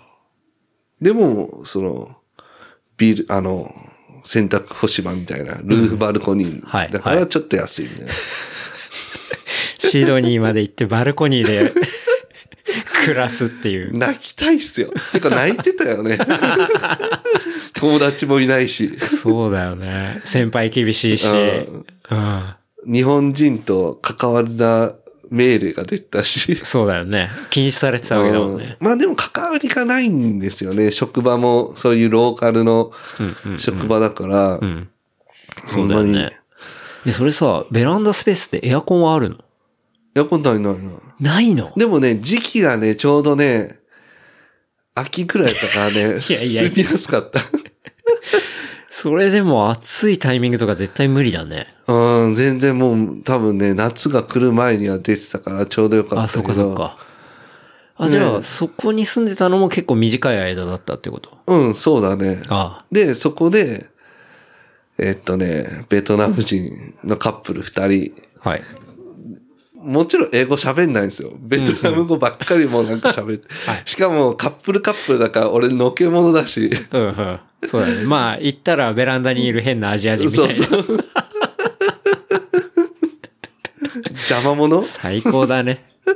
でも、その、ビル、あの、洗濯干し場みたいな、ルーフバルコニー。うん、はい。だからちょっと安いみたいな。はい、シドニーまで行ってバルコニーで。暮らすっていう。泣きたいっすよ。てか泣いてたよね。友達もいないし。そうだよね。先輩厳しいし。うん、日本人と関わりだ命令が出たし。そうだよね。禁止されてたわけだもんね。まあでも関わりがないんですよね。職場もそういうローカルの職場だから。そうだよね。で、それさ、ベランダスペースってエアコンはあるの？エアコンないないな。ないの？でもね、時期がね、ちょうどね、秋くらいだからね、いやいやいや、住みやすかった。それでも暑いタイミングとか絶対無理だね。うん、全然もう多分ね、夏が来る前には出てたからちょうどよかったけど。あ、そっかそっか。あ、ね、じゃあ、そこに住んでたのも結構短い間だったってこと？うん、そうだね。ああ。で、そこで、えっとね、ベトナム人のカップル二人。はい。もちろん英語喋んないんですよ。ベトナム語ばっかりもなんか喋って。はい、しかもカップルカップルだから俺のけ者だし。うんうん。そうだね。まあ行ったらベランダにいる変なアジア人みたいな。そうそう。邪魔者？最高だね。うん、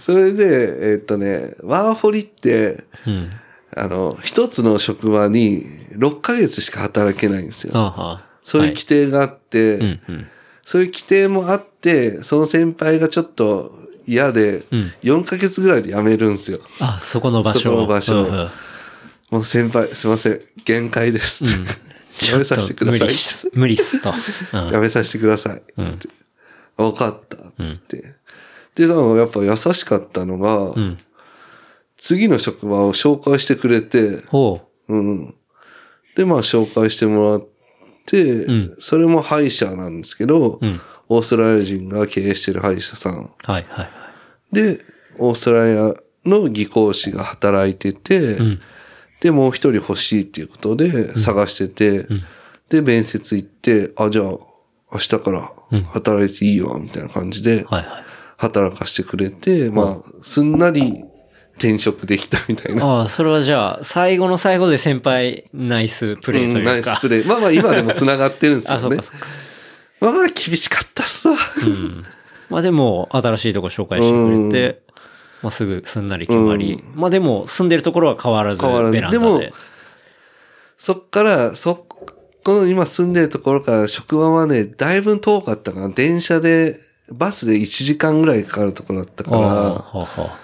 それで、えーっとね、ワーホリって、うん、あの、一つの職場にろっかげつしか働けないんですよ。はは、そういう規定があって、はい、うんうん、そういう規定もあって、その先輩がちょっと嫌で、うん、よんかげつぐらいで辞めるんですよ。あ、そこの場所。そこの場所。うんうん、もう先輩、すいません、限界です。うん、やめさせてください。無理っすと。うん、やめさせてくださいって。うん、分かったって。うん、で、でもやっぱ優しかったのが、うん、次の職場を紹介してくれて、ほう。うん。で、まあ紹介してもらって、うん、それも歯医者なんですけど、うん、オーストラリア人が経営してる歯医者さん。はいはいはい。で、オーストラリアの技工士が働いてて、うん、で、もう一人欲しいっていうことで探してて、うんうん、で、面接行って、あ、じゃあ明日から働いていいよ、みたいな感じで、働かしてくれて、うんはいはい、まあ、すんなり転職できたみたいな。ああ、それはじゃあ、最後の最後で先輩、ナイスプレイというか、うん、ナイスプレイ。まあまあ、今でも繋がってるんですよね。あ、そうかそうか。まあ、厳しかったっすわ。うんまあでも、新しいとこ紹介してくれて、うん、まあすぐすんなり決まり、うん、まあでも、住んでるところは変わらず、変わらずベランダで。でも、そっから、そ、この今住んでるところから職場はね、だいぶ遠かったから、電車で、バスでいちじかんぐらいかかるところだったから、はは、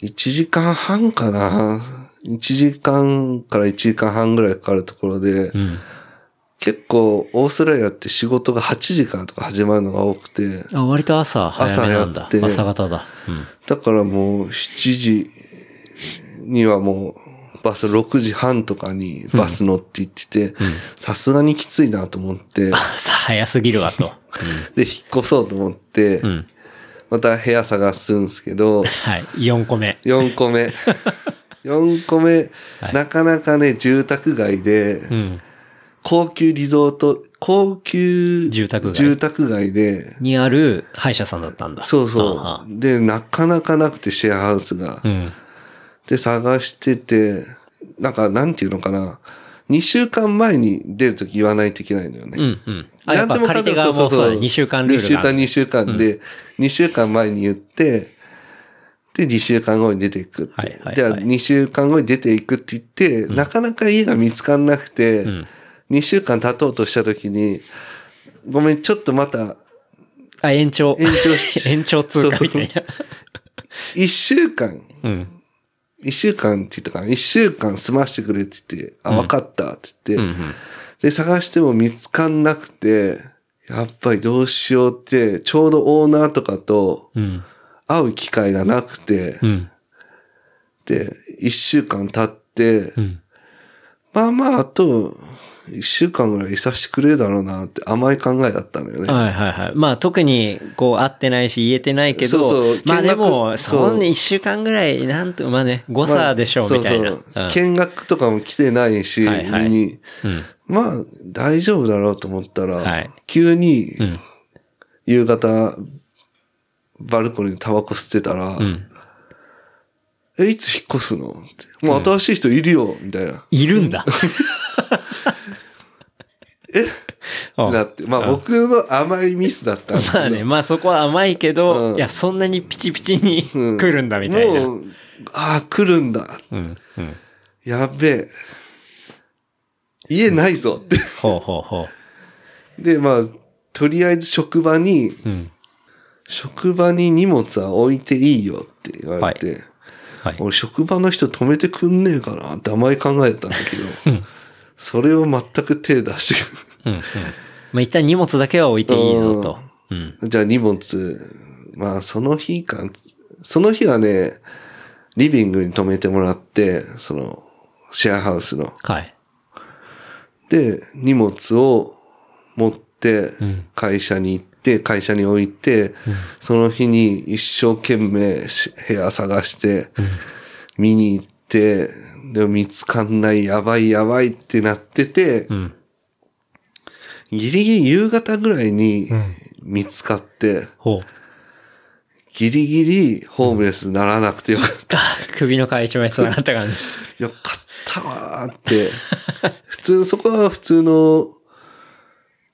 いちじかんはんかな ?いち 時間からいちじかんはんぐらいかかるところで、うん結構、オーストラリアって仕事がはちじからとか始まるのが多くて。あ、割と朝早めなんだ。朝やって。朝方だ。うん。だからもう、しちじにはもう、バスろくじはんとかにバス乗って行ってて、さすがにきついなと思って。朝早すぎるわと。うん、で、引っ越そうと思って、うん、また部屋探すんですけど。はい。よんこめ。よんこめ。よんこめ、はい、なかなかね、住宅街で、うん高級リゾート、高級住宅街。住宅街で。にある歯医者さんだったんだ。そうそう。で、なかなかなくてシェアハウスが。うん、で、探してて、なんか、なんていうのかな。にしゅうかんまえに出るとき言わないといけないのよね。うんうん。あ、やっぱ借り手側もそうだね。にしゅうかんルールが。にしゅうかん、にしゅうかんで、うん、にしゅうかんまえに言って、で、にしゅうかんごに出ていくって。はいはいはい、じゃあ、にしゅうかんごに出ていくって言って、うん、なかなか家が見つかんなくて、うんにしゅうかん経とうとしたときに、ごめん、ちょっとまた。あ、延長。延長して。延長通過みたいな。いっしゅうかん。うん。いっしゅうかんって言ったかな。いっしゅうかん済ましてくれって言って、うん、あ、わかったって言って、うんうん。で、探しても見つかんなくて、やっぱりどうしようって、ちょうどオーナーとかと、会う機会がなくて、うん、で、いっしゅうかん経って、うん、まあまあ、あと、一週間ぐらいいさしてくれるだろうなって甘い考えだったのよね。はいはいはい。まあ特にこう会ってないし言えてないけど、そうそうまあでも、そんな一週間ぐらいなんと、まあね、誤差でしょうみたいな。まあ、そうそう、うん、見学とかも来てないし、はいはいにうん、まあ大丈夫だろうと思ったら、はい、急に夕方バルコニーでタバコ吸ってたら、うんえ、いつ引っ越すのって。もう新しい人いるよ、うん、みたいな。いるんだ。えってなって。まあ僕の甘いミスだったんですけど。まあね、まあそこは甘いけど、うん、いや、そんなにピチピチに来るんだみたいな。うん、もう、ああ、来るんだ。うんうん、やべえ。家ないぞって、うん。ほうほうほう。で、まあ、とりあえず職場に、うん、職場に荷物は置いていいよって言われて、はいはい、俺職場の人止めてくんねえかなって甘い考えたんだけど、うん、それを全く手出してうん、うん、まあ一旦荷物だけは置いていいぞと、うん、じゃあ荷物まあその日かその日はねリビングに止めてもらってそのシェアハウスの、はい、で荷物を持って会社に行って、うんで会社に置いて、うん、その日に一生懸命部屋探して、うん、見に行ってで見つかんないやばいやばいってなってて、うん、ギリギリ夕方ぐらいに見つかって、うん、ギリギリホームレスにならなくてよかった、うん、首の皮一枚つながった感じよかったわーって普通そこは普通の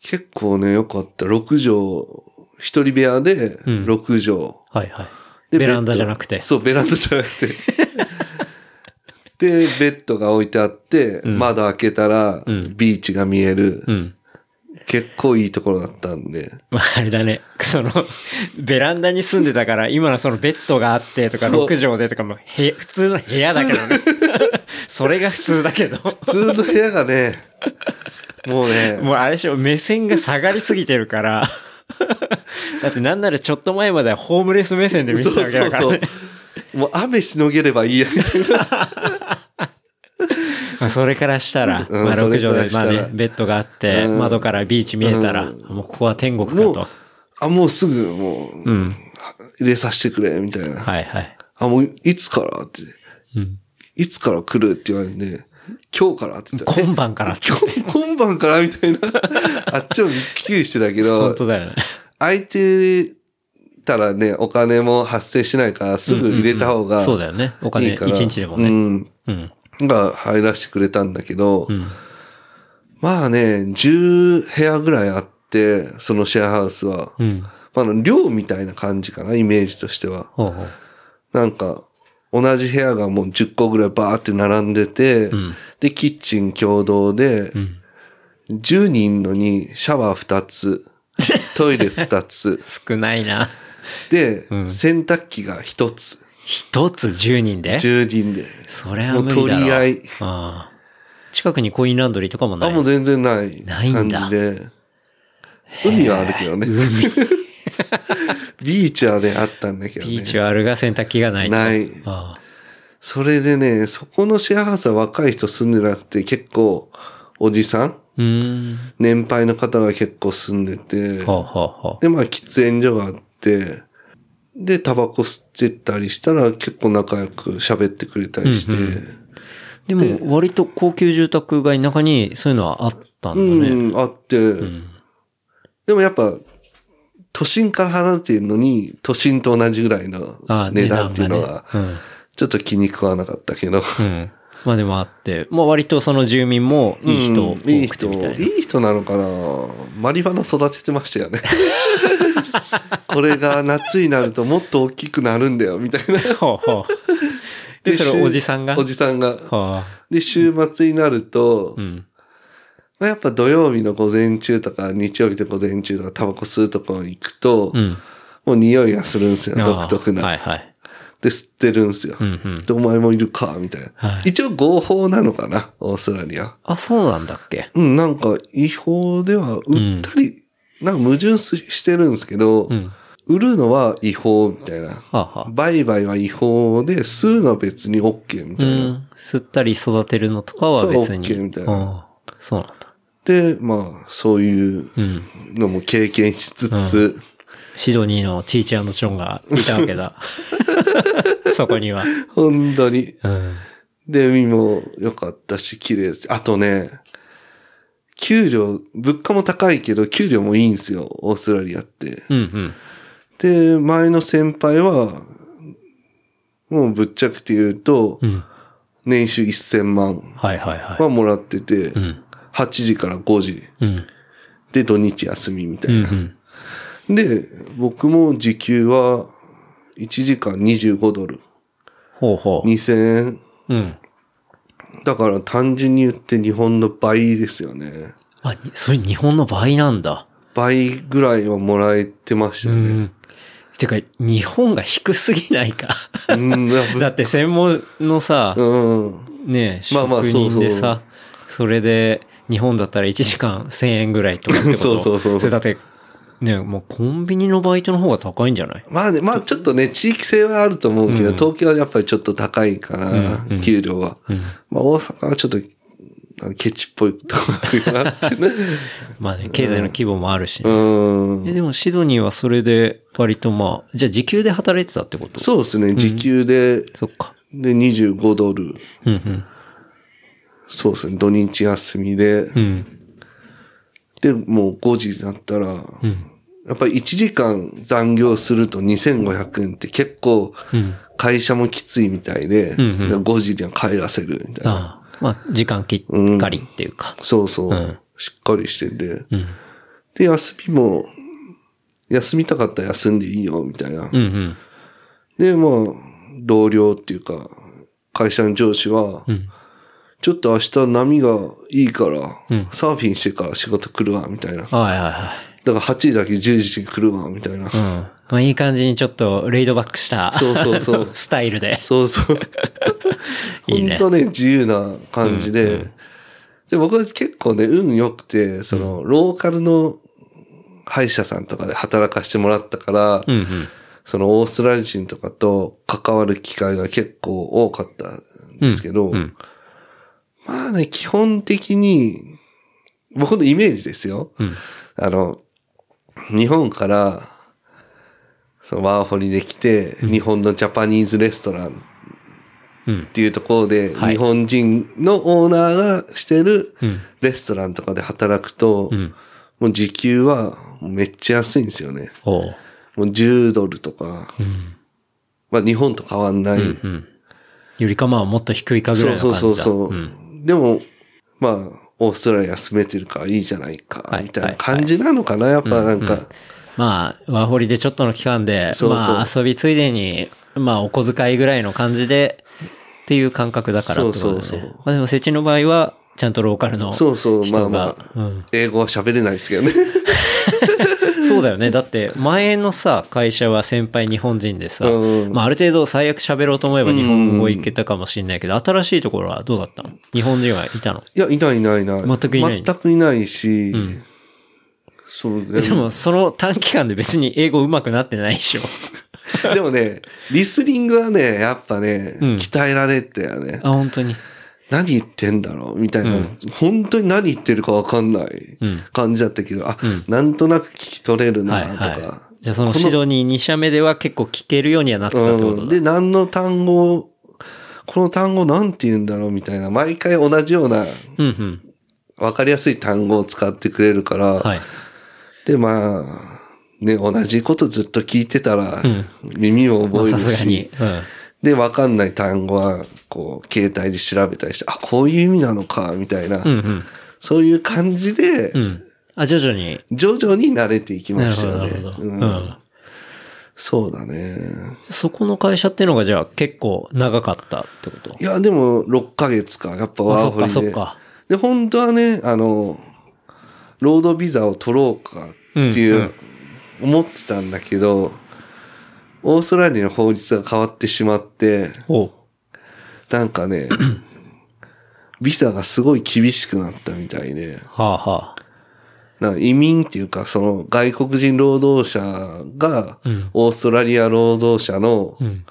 結構ね、よかった。ろくじょう、一人部屋でろくじょう、うん。はいはい。で、ベランダじゃなくて。そう、ベランダじゃなくて。で、ベッドが置いてあって、うん、窓開けたら、うん、ビーチが見える、うん。結構いいところだったんで。まあ、あれだね。その、ベランダに住んでたから、今のそのベッドがあってとか、ろくじょうでとかも、普通の部屋だけどね。それが普通だけど。普通の部屋がね、もうね。もうあれでしょ、目線が下がりすぎてるから。だってなんならちょっと前まではホームレス目線で見てたわけだからね。そうそうそう。もう雨しのげればいいやみたいな。まあそれからしたら、うん、まあ、ろく畳で、まあね、ベッドがあって、うん、窓からビーチ見えたら、うん、もうここは天国かと。あ、もうすぐもう、うん、入れさせてくれみたいな。はいはい。あ、もういつからって、うん、いつから来るって言われて、ね、今日からって言ったら。今晩からって。今晩からみたいな。あっちもびっくりしてたけど。本当だよね。空いてたらね、お金も発生しないから、すぐ入れた方がいいから、うんうんうん。そうだよね。お金いちにちでもね。うん。うんが入らせてくれたんだけど、うん、まあね、じゅうへやぐらいあって、そのシェアハウスは、うん、まあ、寮みたいな感じかな、イメージとしては。ほうほう。なんか、同じ部屋がもうじゅっこぐらいバーって並んでて、うん、で、キッチン共同で、うん、じゅうにんのにシャワーふたつ、トイレふたつ。少ないな。で、うん、洗濯機がひとつ。一つじゅうにんでじゅうにんで。それは無理だろ。もう取り合い。ああ。近くにコインランドリーとかもない。あ、もう全然ない。ないんだ。感じで。海はあるけどね。海。ビーチはね、あったんだけどね。ビーチはあるが洗濯機がない。ない。ああ。それでね、そこのシェアハウスは若い人住んでなくて、結構、おじさん、うーん、年配の方が結構住んでて、はあはあ、で、まあ、喫煙所があって、で、タバコ吸ってたりしたら結構仲良く喋ってくれたりして。うんうん、でも、割と高級住宅街の中にそういうのはあったんだね。うん、あって。うん、でもやっぱ、都心から離れてるのに、都心と同じぐらいの値段っていうのは、ちょっと気に食わなかったけど。うんうん、まあでもあって、まあ割とその住民もいい人多くてみたいな、うん、いい人、いい人なのかな。マリファナ育ててましたよね。これが夏になるともっと大きくなるんだよみたいなで。でそれおじさんがおじさんが、はあ、で週末になると、うん、まあ、やっぱ土曜日の午前中とか日曜日の午前中とかタバコ吸うところに行くと、うん、もう匂いがするんですよ、独特な、はいはい、で吸ってるんですよ、うんうん、でお前もいるかみたいな、はい、一応合法なのかなオーストラリア。あ、そうなんだっけ。うん、なんか違法では売ったり、うん、なんか矛盾してるんですけど、うん、売るのは違法みたいな、はあはあ、売買は違法で吸うのは別に OK みたいな、うん、吸ったり育てるのとかは別に OK みたいな、はあ、そうなんだ。でまあそういうのも経験しつつ、うんうん、シドニーのチーチ&チョンがいたわけだそこには本当に、うん、で海も良かったし綺麗です。あとね、給料、物価も高いけど、給料もいいんですよ、オーストラリアって。うんうん、で、前の先輩は、もうぶっちゃけて言うと、うん、年収せんまんはもらってて、はいはいはい、はちじからごじ、うん、で、土日休みみたいな、うんうん。で、僕も時給はいちじかんにじゅうごドル。ほうほう。にせんえん。うんだから単純に言って日本の倍ですよね。あ、それ日本の倍なんだ。倍ぐらいはもらえてましたね。うん、てか、日本が低すぎないか。うん、だって専門のさ、うん、ねえ、職人でさ、まあまあそうそう、それで日本だったらいちじかんせんえんぐらいとかってこと。そうそうそうそう。それだってね、もうコンビニのバイトの方が高いんじゃない？まあね、まあちょっとね、地域性はあると思うけど、うん、東京はやっぱりちょっと高いかな、うん、給料は。うん、まあ大阪はちょっとケチっぽいとこがあってね。まあね、経済の規模もあるし、ね、うん、で。でもシドニーはそれで割とまあ、じゃあ時給で働いてたってこと？そうですね、時給で、うん、そっか。で、にじゅうごドル。うんうん、そうですね、土日休みで。うんで、もうごじになったら、うん、やっぱりいちじかん残業するとにせんごひゃくえんって結構会社もきついみたいで、うんうんうん、ごじには帰らせるみたいな。あ、まあ、時間きっかりっていうか。うん、そうそう、うん。しっかりしてて、うん。で、休みも、休みたかったら休んでいいよみたいな。うんうん、で、まあ、同僚っていうか、会社の上司は、うん、ちょっと明日波がいいから、うん、サーフィンしてから仕事来るわ、みたいな。はいはいはい。だからはちじだけじゅうじに来るわ、みたいな。うん。まあいい感じにちょっとレイドバックした。そうそうそう。スタイルで。そうそう。いいね。ほんとね、自由な感じで。いいね、で、僕は結構ね、運良くて、その、うん、ローカルの歯医者さんとかで働かしてもらったから、うんうん、そのオーストラリア人とかと関わる機会が結構多かったんですけど、うんうん、まあね、基本的に、僕のイメージですよ。うん、あの、日本から、そのワーホリで来て、うん、日本のジャパニーズレストランっていうところで、うんはい、日本人のオーナーがしてるレストランとかで働くと、うん、もう時給はめっちゃ安いんですよね。おうもうじゅうドルとか、うん、まあ日本と変わんない。うんうん、よりかまあもっと低いかぐらいの感じだ。そうそうそうそう、うん。でも、まあ、オーストラリア住めてるからいいじゃないか、みたいな感じなのかな、はいはいはい、やっぱなんか。うんうんまあ、ワーホリでちょっとの期間で、そうそうまあ、遊びついでに、まあ、お小遣いぐらいの感じで、っていう感覚だからってことですね。そうそうそうまあ、でも、せちの場合は、ちゃんとローカルの人が。そうそう、まあまあ、うん、英語は喋れないですけどね。そうだよね。だって、前のさ、会社は先輩日本人でさ、うん、まあ、ある程度最悪喋ろうと思えば日本語いけたかもしれないけど、うん、新しいところはどうだったの？日本人はいたの？いや、いないいないいない。全くいない。全くいないし、うんそうでもその短期間で別に英語上手くなってないでしょでもねリスニングはねやっぱね、うん、鍛えられてやねあ本当に何言ってんだろうみたいな、うん、本当に何言ってるか分かんない感じだったけど、うん、あ、うん、なんとなく聞き取れるなとか、はいはい、じゃあそのシドニーに社目では結構聞けるようにはなってたってことだ、うん、で何の単語をこの単語なんて言うんだろうみたいな毎回同じような、うんうん、分かりやすい単語を使ってくれるから、はいで、まあ、ね、同じことずっと聞いてたら、耳を覚えるし、うんまあ、さすがに、うん、で、わかんない単語は、こう、携帯で調べたりして、あ、こういう意味なのか、みたいな、うんうん、そういう感じで、うん、あ、徐々に。徐々に慣れていきましたよね。なるほど、なるほど。うんうん、そうだね。そこの会社っていうのが、じゃあ、結構長かったってこと？いや、でも、ろっかげつか、やっぱワーホリで。あ、そっかそっか。で、本当はね、あの、ロードビザを取ろうかっていう思ってたんだけど、うんうん、オーストラリアの法律が変わってしまって、なんかねビザがすごい厳しくなったみたいで、はあはあ、なんか移民っていうかその外国人労働者がオーストラリア労働者の、うん、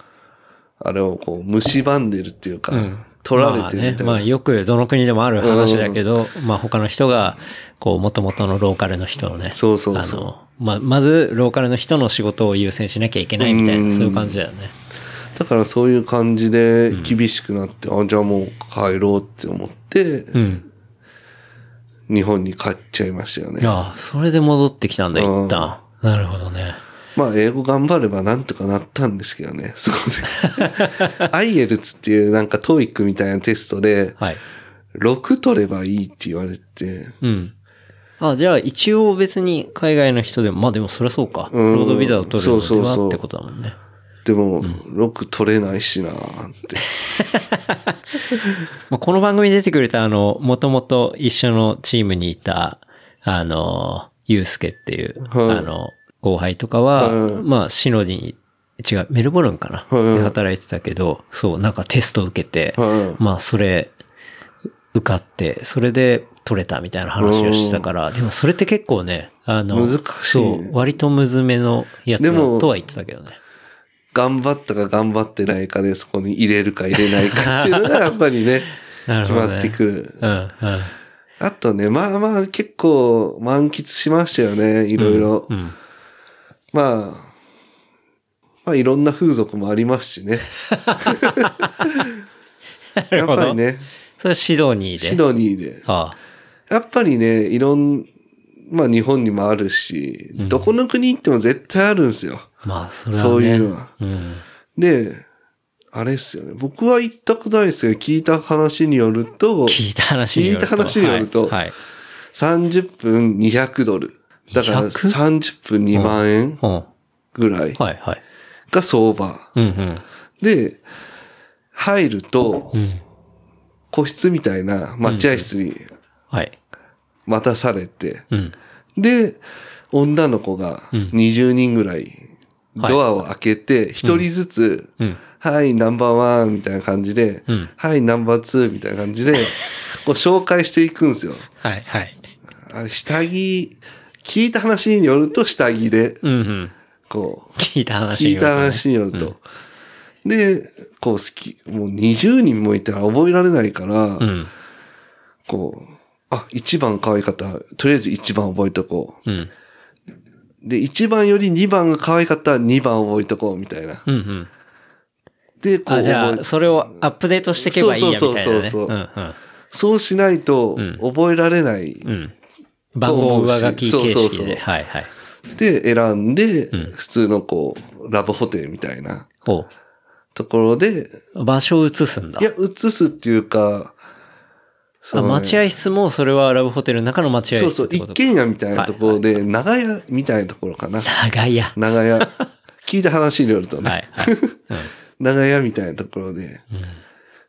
あれをこう蝕んでるっていうか。うん取られてるみたいな。まあね、まあよくどの国でもある話だけど、うん、まあ他の人が、こう元々のローカルの人をね。そうそうそう。あの、まあまずローカルの人の仕事を優先しなきゃいけないみたいな、そういう感じだよね。だからそういう感じで厳しくなって、うん、あ、じゃあもう帰ろうって思って、うん、日本に帰っちゃいましたよね。ああ、それで戻ってきたんだ、一旦。なるほどね。まあ英語頑張ればなんとかなったんですけどね。そうね。アイエルツ っていうなんか トーイック みたいなテストで、はい、ろく取ればいいって言われて。うん。あ、じゃあ一応別に海外の人でも、まあでもそりゃそうか。うん、ロードビザを取るのではってことだもんね。そうそうそうでも、うん、ろく取れないしなーって。まあこの番組に出てくれたあの、もともと一緒のチームにいた、あの、ゆうすけっていう、はい、あの、後輩とかは、うん、まあ、シノディに、違う、メルボルンかな、うん、で働いてたけど、そう、なんかテスト受けて、うん、まあ、それ、受かって、それで取れたみたいな話をしてたから、うん、でもそれって結構ね、あの、難しいそう、割とむずめのやつだとは言ってたけどね。頑張ったか頑張ってないかで、そこに入れるか入れないかっていうのが、やっぱりね、なるほどね、決まってくる。うん、うん。あとね、まあまあ、結構満喫しましたよね、いろいろ。うんうんまあ、まあいろんな風俗もありますしね。やっぱりね。それはシドニーで。シドニーで。はあ、やっぱりね、いろん、まあ日本にもあるし、うん、どこの国行っても絶対あるんですよ。まあそれはね。そういうのは。うん、で、あれっすよね。僕は行ったことないですけど、聞いた話によると、聞いた話によると、聞いた話によると、はいはい、さんじゅっぷんにひゃくドル。だからさんじゅっぷんにまんえんぐらいが相場。で、入ると、個室みたいな待合室に待たされて、で、女の子がにじゅうにんぐらいドアを開けて、ひとりずつはいナンバーワンみたいな感じで、うん、はいナンバーツーみたいな感じでこう紹介していくんですよ。はいはい。あれ下着聞いた話によると下着で、うんうん、こう聞いた話によると、ね、聞いた話によると、うん、でこう好きもうにじゅうにんもいたら覚えられないから、うん、こうあいちばん可愛かったとりあえずいちばん覚えとこう。うんで、いちばんよりにばんが可愛かったらにばん覚えとこう、みたいな。うんうん、で、こう。あ、じゃあ、それをアップデートしていけばいいやみたいな、ね。そうそうそうそう、うんうん。そうしないと、覚えられない、うんうん。番号上書き形式で。そうそうそうはいはい。で、選んで、うん、普通のこう、ラブホテルみたいな。ところで。場所を移すんだ。いや、移すっていうか、ね、待合室もそれはラブホテルの中の待合室そうそう一軒家みたいなところで、はいはい、長屋みたいなところかな長屋長屋聞いた話によるとね、はいはいうん、長屋みたいなところで、うん、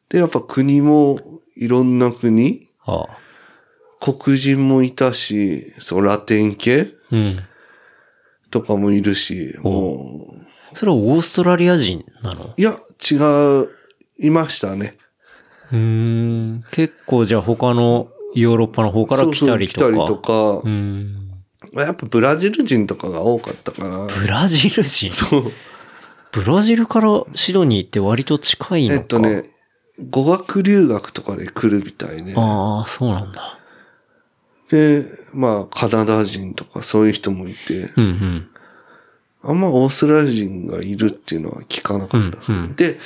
でやっぱ国もいろんな国、はあ、黒人もいたしそうラテン系、うん、とかもいるしもうそれはオーストラリア人なの？いや違ういましたね。うーん結構じゃあ他のヨーロッパの方から来たりとか。そうそう来たりとか。うんやっぱブラジル人とかが多かったかな。ブラジル人？そう。ブラジルからシドニーって割と近いのか。えっとね、語学留学とかで来るみたいね。ああ、そうなんだ。で、まあカナダ人とかそういう人もいて。うんうん。あんまオーストラリア人がいるっていうのは聞かなかった。うんうん、で、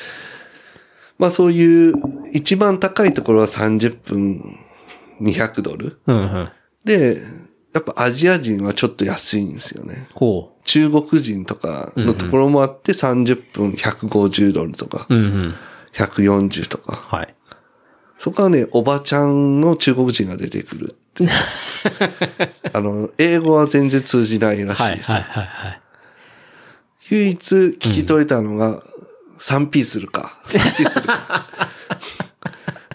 まあそういう一番高いところはさんじゅっぷんにひゃくドル、うんうん、でやっぱアジア人はちょっと安いんですよね。ほう中国人とかのところもあってさんじゅっぷんひゃくごじゅうドルとか、うんうん、ひゃくよんじゅうとか、はい、そこはねおばちゃんの中国人が出てくるってあの英語は全然通じないらしいです、はいはいはいはい、唯一聞き取れたのが、うんスリーピー するか。スリーピー するか。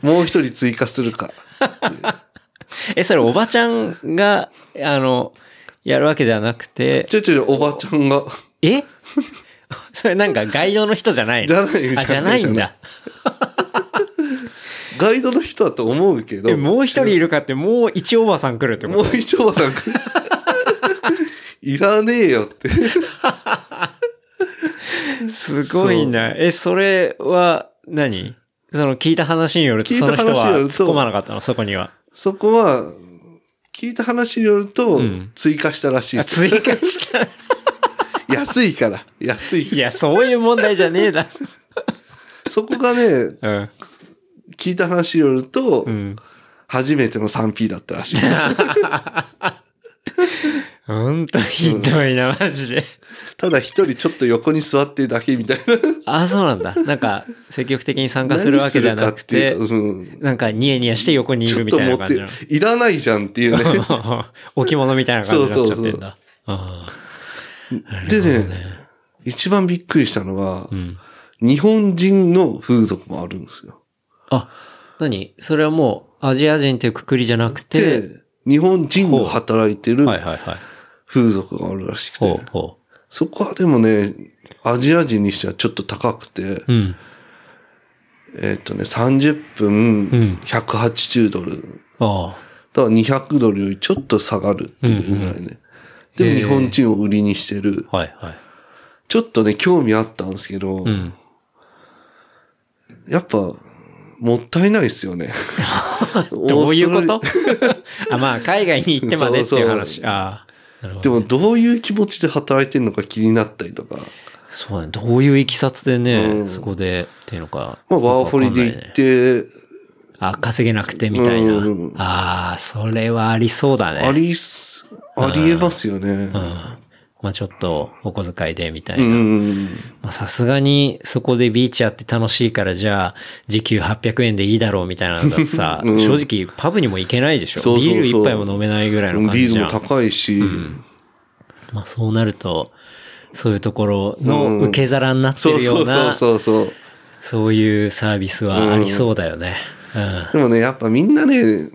もう一人追加するか。え、それおばちゃんが、あの、やるわけではなくて。ちょいちょいおばちゃんが。えそれなんかガイドの人じゃないの？じゃない。あ、じゃないんだ。ガイドの人だと思うけど。もう一人いるかって、もう一おばさん来るってこと？もう一おばさん来る。いらねえよって。すごいな。え、それは何？その聞いた話によると、その人は突っ込まなかったの？そこには。そこは、聞いた話によると、追加したらしいです、うん。追加した安いから。安いから。いや、そういう問題じゃねえだ。そこがね、うん、聞いた話によると、うん、初めての スリーピー だったらしい。ほんとひどいな、マジで。ただ一人ちょっと横に座ってるだけみたいな。ああ、そうなんだ。なんか、積極的に参加するわけではなくて、うん、なんかニヤニヤして横にいるみたいな感じの。いらないじゃんっていうね。置物みたいな感じになっちゃってんだ。そうそうそう。でね、一番びっくりしたのが、うん、日本人の風俗もあるんですよ。あ、何？それはもうアジア人っていうくくりじゃなくて、日本人が働いてる風俗があるらしくて、そこはでもねアジア人にしてはちょっと高くて、うん、えー、っとねさんじゅっぷんひゃくはちじゅうドル、うん、あだからにひゃくドルよりちょっと下がるっていうぐらいね、うんうん、でも日本人を売りにしてる、はいはい、ちょっとね興味あったんですけど、うん、やっぱもったいないですよね。どういうことあ、まあ、海外に行ってまでっていう話。そうそうあなるほどね、でも、どういう気持ちで働いてるのか気になったりとか。そうね。どういういきさつでね、うん、そこでっていうのか。まあ、ワーホリで行って、ね。あ、稼げなくてみたいな。うん、ああ、それはありそうだね。あり、ありえますよね。うんうん、まあ、ちょっとお小遣いでみたいな。うんうんさすがにそこでビーチやって楽しいからじゃあ時給はっぴゃくえんでいいだろうみたいなのだとさ、うん、正直パブにも行けないでしょ。そうそうそうビール一杯も飲めないぐらいの感じじゃん。ビールも高いし、うん、まあそうなるとそういうところの受け皿になってるようなそういうサービスはありそうだよね、うんうん、でもねやっぱみんなね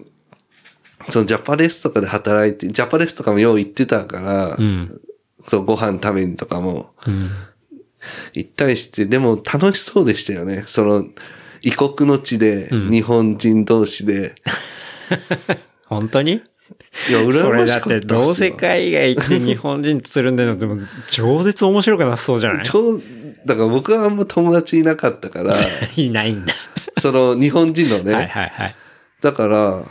そのジャパレスとかで働いてジャパレスとかもよう行ってたから、うん、そうご飯食べにとかも、うん行ったりして、でも楽しそうでしたよね。その、異国の地で、うん、日本人同士で。本当に？いや、それだって同世界以外行って日本人つるんでるのでも超絶面白くなそうじゃない？超、だから僕はあんま友達いなかったから。いないんだ。その日本人のね。はいはいはい。だから、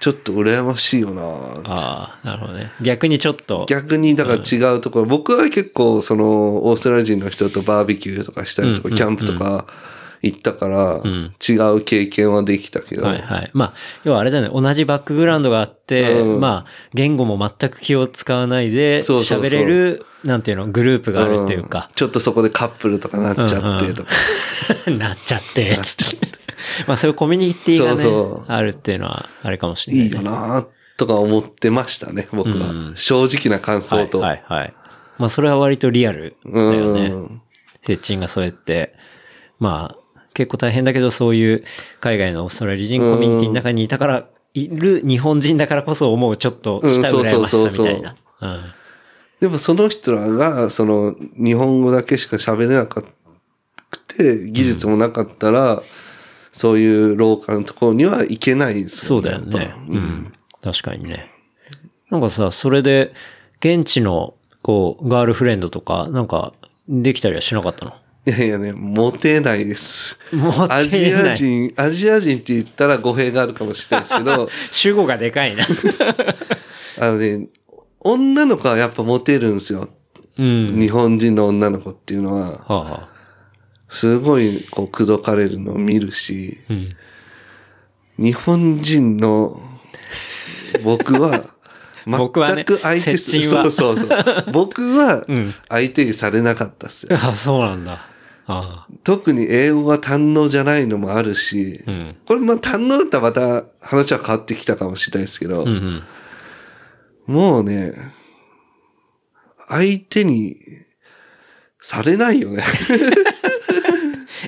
ちょっと羨ましいよなぁ。ああ、なるほどね。逆にちょっと。逆に、だから違うところ、うん。僕は結構、その、オーストラリア人の人とバーベキューとかしたりとか、うんうんうん、キャンプとか行ったから、うん、違う経験はできたけど。はいはい。まあ、要はあれだよね。同じバックグラウンドがあって、うん、まあ、言語も全く気を使わないで、喋れる、そうそうそう、なんていうの、グループがあるっていうか、うん。ちょっとそこでカップルとかなっちゃってとか。うんうん、なっちゃって、つって。まあそういうコミュニティがね、そうそうあるっていうのはあれかもしれない、ね。いいよなとか思ってましたね、僕は。うん、正直な感想と。はいはい、はい。まあそれは割とリアルだよね。セッチンがそうやって、まあ結構大変だけどそういう海外のオーストラリア人コミュニティの中にいたから、いる日本人だからこそ思うちょっとした羨ましさみたいな。でもその人らが、その日本語だけしか喋れなくて、技術もなかったら、うんそういうローカルのところには行けないんですよね。そうだよね。うん。確かにね。なんかさ、それで、現地の、こう、ガールフレンドとか、なんか、できたりはしなかったの？いやいやね、モテないです。モテない。アジア人、アジア人って言ったら語弊があるかもしれないですけど。主語がでかいな。あのね、女の子はやっぱモテるんですよ。うん。日本人の女の子っていうのは。はあはあすごい、こう、口説かれるのを見るし、うん、日本人の僕は、全く相手する、僕はね、接近は。そうそうそう。僕は、相手にされなかったっすよ。うん、あ、そうなんだ。ああ特に英語が堪能じゃないのもあるし、うん、これ、まあ、堪能だったらまた話は変わってきたかもしれないですけど、うんうん、もうね、相手にされないよね。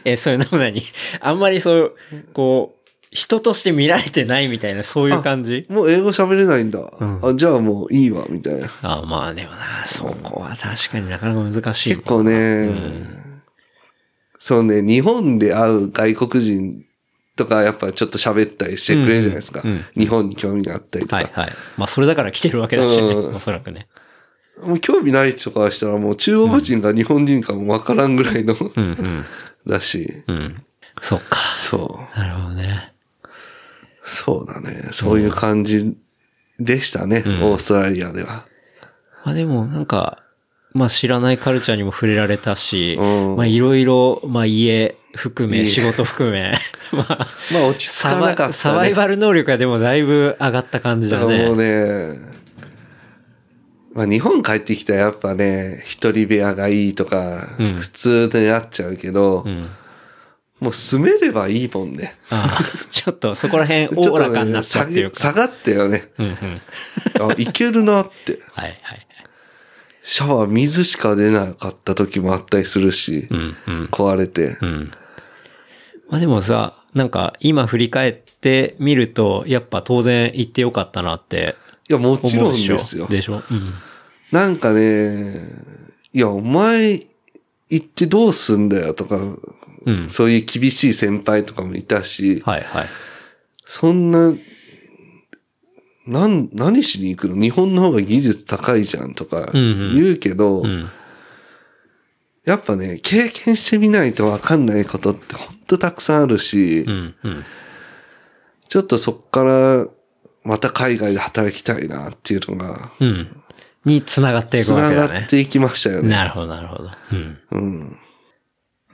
え、そういうのも何？あんまりそう、こう、人として見られてないみたいな、そういう感じ？もう英語喋れないんだ、うんあ。じゃあもういいわ、みたいな。あまあでもな、そこは確かになかなか難しい。結構ね、うん、そうね、日本で会う外国人とか、やっぱちょっと喋ったりしてくれるじゃないですか。うんうん、日本に興味があったりとか。はいはい。まあそれだから来てるわけだしね、うん、おそらくね。もう興味ない人からしたらもう中国人か日本人かもわからんぐらいの、うん。うんうんだし。うん。そっか。そう。なるほどね。そうだね。そういう感じでしたね。うん、オーストラリアでは。まあでもなんか、まあ知らないカルチャーにも触れられたし、うん、まあいろいろ、まあ家含め、仕事含め、まあ、まあ落ち着かなかった、ねサ。サバイバル能力がでもだいぶ上がった感じだね。だもうね。まあ日本帰ってきたらやっぱね、一人部屋がいいとか、普通でなっちゃうけど、うんうん、もう住めればいいもんね。ああちょっとそこら辺おおらかになったっていうか。下がったよね。うんうん、あいけるなって。はいはい。シャワー水しか出なかった時もあったりするし、うんうん、壊れて。うん、まあでもさ、なんか今振り返ってみると、やっぱ当然行ってよかったなって。いや、もちろんですよ。でしょ？うん。なんかね、いや、お前行ってどうすんだよとか、うん、そういう厳しい先輩とかもいたし、はいはい。そんな、なん、何しに行くの？日本の方が技術高いじゃんとか言うけど、うんうん、やっぱね、経験してみないとわかんないことってほんとたくさんあるし、うんうん、ちょっとそっから、また海外で働きたいなっていうのが。うん。に繋がっていくわけだね。繋がっていきましたよね。なるほど、なるほど。うん。うん。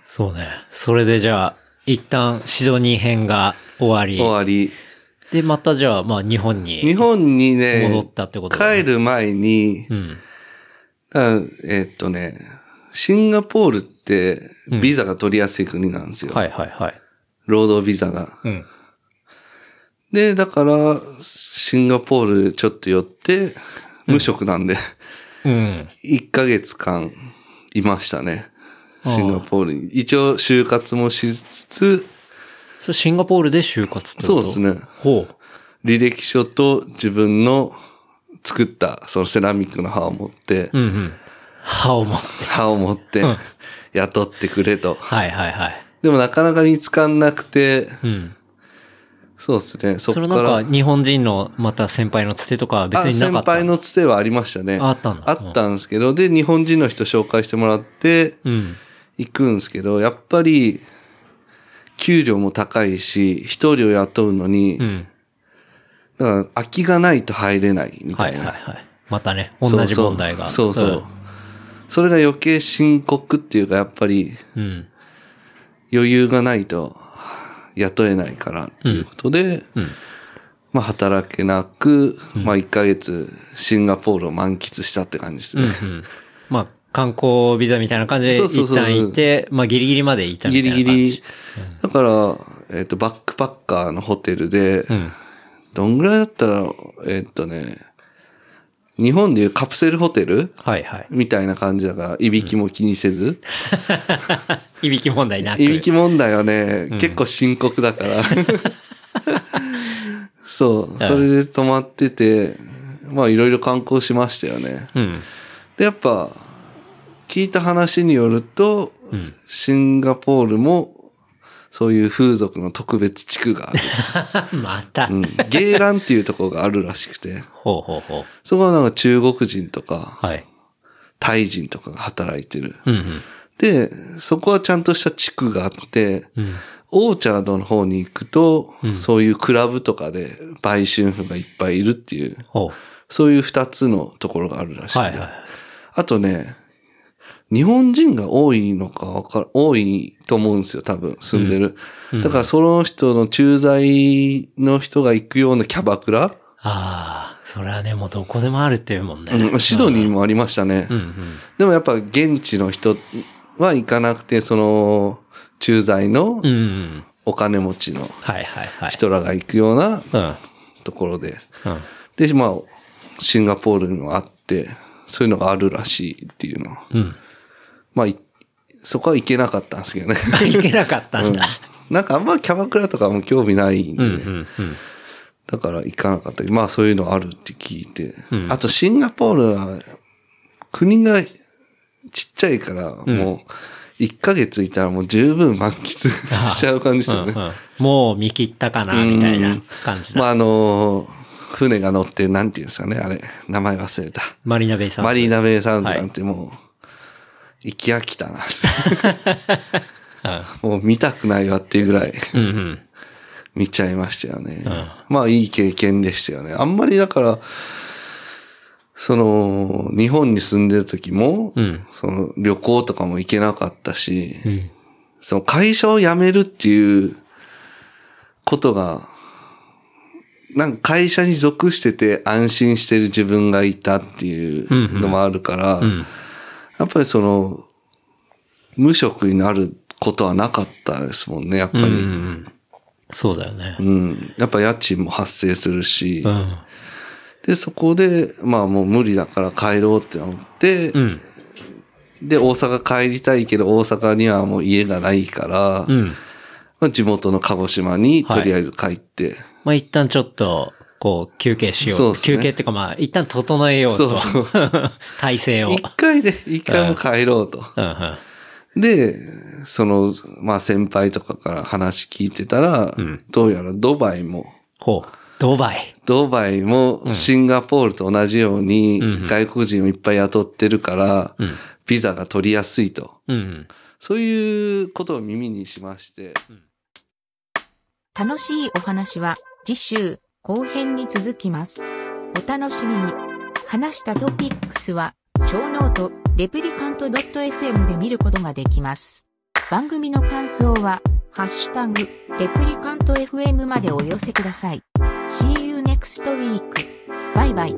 そうね。それでじゃあ、一旦シドニー編が終わり。終わり。で、またじゃあ、まあ日本に。日本にね、戻ったってことだね。帰る前に、うん。あえー、っとね、シンガポールってビザが取りやすい国なんですよ。うん、はいはいはい。労働ビザが。うん。で、だから、シンガポールちょっと寄って、無職なんで、うん、うん。いっかげつかんいましたね。シンガポールに。一応、就活もしつつ。そう、シンガポールで就活ってこと？そうですね。ほう。履歴書と自分の作った、そのセラミックの刃を持って。うんうん。刃を持って。刃を持って。うん、雇ってくれと。はいはいはい。でもなかなか見つかんなくて、うん、そうですね。そっからそれなんか日本人のまた先輩のつてとかは別になかった。あ、先輩のつてはありましたね。あったんだ。あったんですけど、で日本人の人紹介してもらって行くんですけど、うん、やっぱり給料も高いし一人を雇うのに、うん、だから空きがないと入れないみたいな。はいはいはい。またね、同じ問題が。そうそう。そうそう、うん、それが余計深刻っていうか、やっぱり、うん、余裕がないと雇えないからということで、うんうん、まあ働けなく、うん、まあいっかげつシンガポールを満喫したって感じですね。うんうん、まあ観光ビザみたいな感じで一旦行って、まあギリギリまでいたみたいな感じ。ギリギリ。うん、だから、えっと、バックパッカーのホテルで、うん、どんぐらいだったら、えっとね、日本でいうカプセルホテル、はいはい、みたいな感じだから、いびきも気にせず。うん、いびき問題なく。いびき問題はね、うん、結構深刻だから。そう、それで泊まってて、まあいろいろ観光しましたよね。うん、で、やっぱ、聞いた話によると、うん、シンガポールも、そういう風俗の特別地区がある。また、うん。ゲイランっていうところがあるらしくて。ほうほうほう。そこはなんか中国人とか、はい、タイ人とかが働いてる、うんうん。で、そこはちゃんとした地区があって、うん、オーチャードの方に行くと、うん、そういうクラブとかで売春婦がいっぱいいるっていう、うん、そういう二つのところがあるらしくて。はいはい、あとね、日本人が多いのかわかる、多いと思うんですよ、多分、住んでる。うん、だから、その人の駐在の人が行くようなキャバクラ、ああ、それはね、もうどこでもあるっていうもんね。うん、シドニーもありましたね。うんうん、でもやっぱ、現地の人は行かなくて、その、駐在の、お金持ちの人らが行くようなところで。で、まあ、シンガポールにもあって、そういうのがあるらしいっていうの。うんまあ、そこは行けなかったんですけどね。行けなかったんだ、うん。なんかあんまキャバクラとかも興味ないんで、うんうんうん、だから行かなかったけど、まあそういうのあるって聞いて、うん、あとシンガポールは国がちっちゃいから、もういっかげついたらもう十分満喫しちゃう感じですよね。うんうん、もう見切ったかなみたいな感じだ。まああのー。船が乗ってなんていうんですかね、あれ名前忘れた。マリーナベイサウンド。マリーナベイサウンドなんてもう。はい行き飽きたな。もう見たくないわっていうぐらいうん、うん、見ちゃいましたよね、うん。まあいい経験でしたよね。あんまりだから、その、日本に住んでる時も、うん、その旅行とかも行けなかったし、うん、その会社を辞めるっていうことが、なんか会社に属してて安心してる自分がいたっていうのもあるから、うんうんうんやっぱりその、無職になることはなかったですもんね、やっぱり。うんうん、そうだよね。うん。やっぱ家賃も発生するし、うん、で、そこで、まあもう無理だから帰ろうって思って、うん、で、大阪帰りたいけど、大阪にはもう家がないから、うんまあ、地元の鹿児島にとりあえず帰って。はい、まあ一旦ちょっと、こう、休憩しよう。そうですね、休憩っていうかまあ、一旦整えようと。そうそう。体制を。一回で、一回も帰ろうと、うんうん。で、その、まあ先輩とかから話聞いてたら、うん、どうやらドバイも。ほう。ドバイ。ドバイもシンガポールと同じように、外国人をいっぱい雇ってるから、うんうん、ビザが取りやすいと、うんうん。そういうことを耳にしまして。うん、楽しいお話は次週。後編に続きます。お楽しみに。話したトピックスは、超ノート、レプリカント .fm で見ることができます。番組の感想は、ハッシュタグ、レプリカント エフエム までお寄せください。See you next week. バイバイ。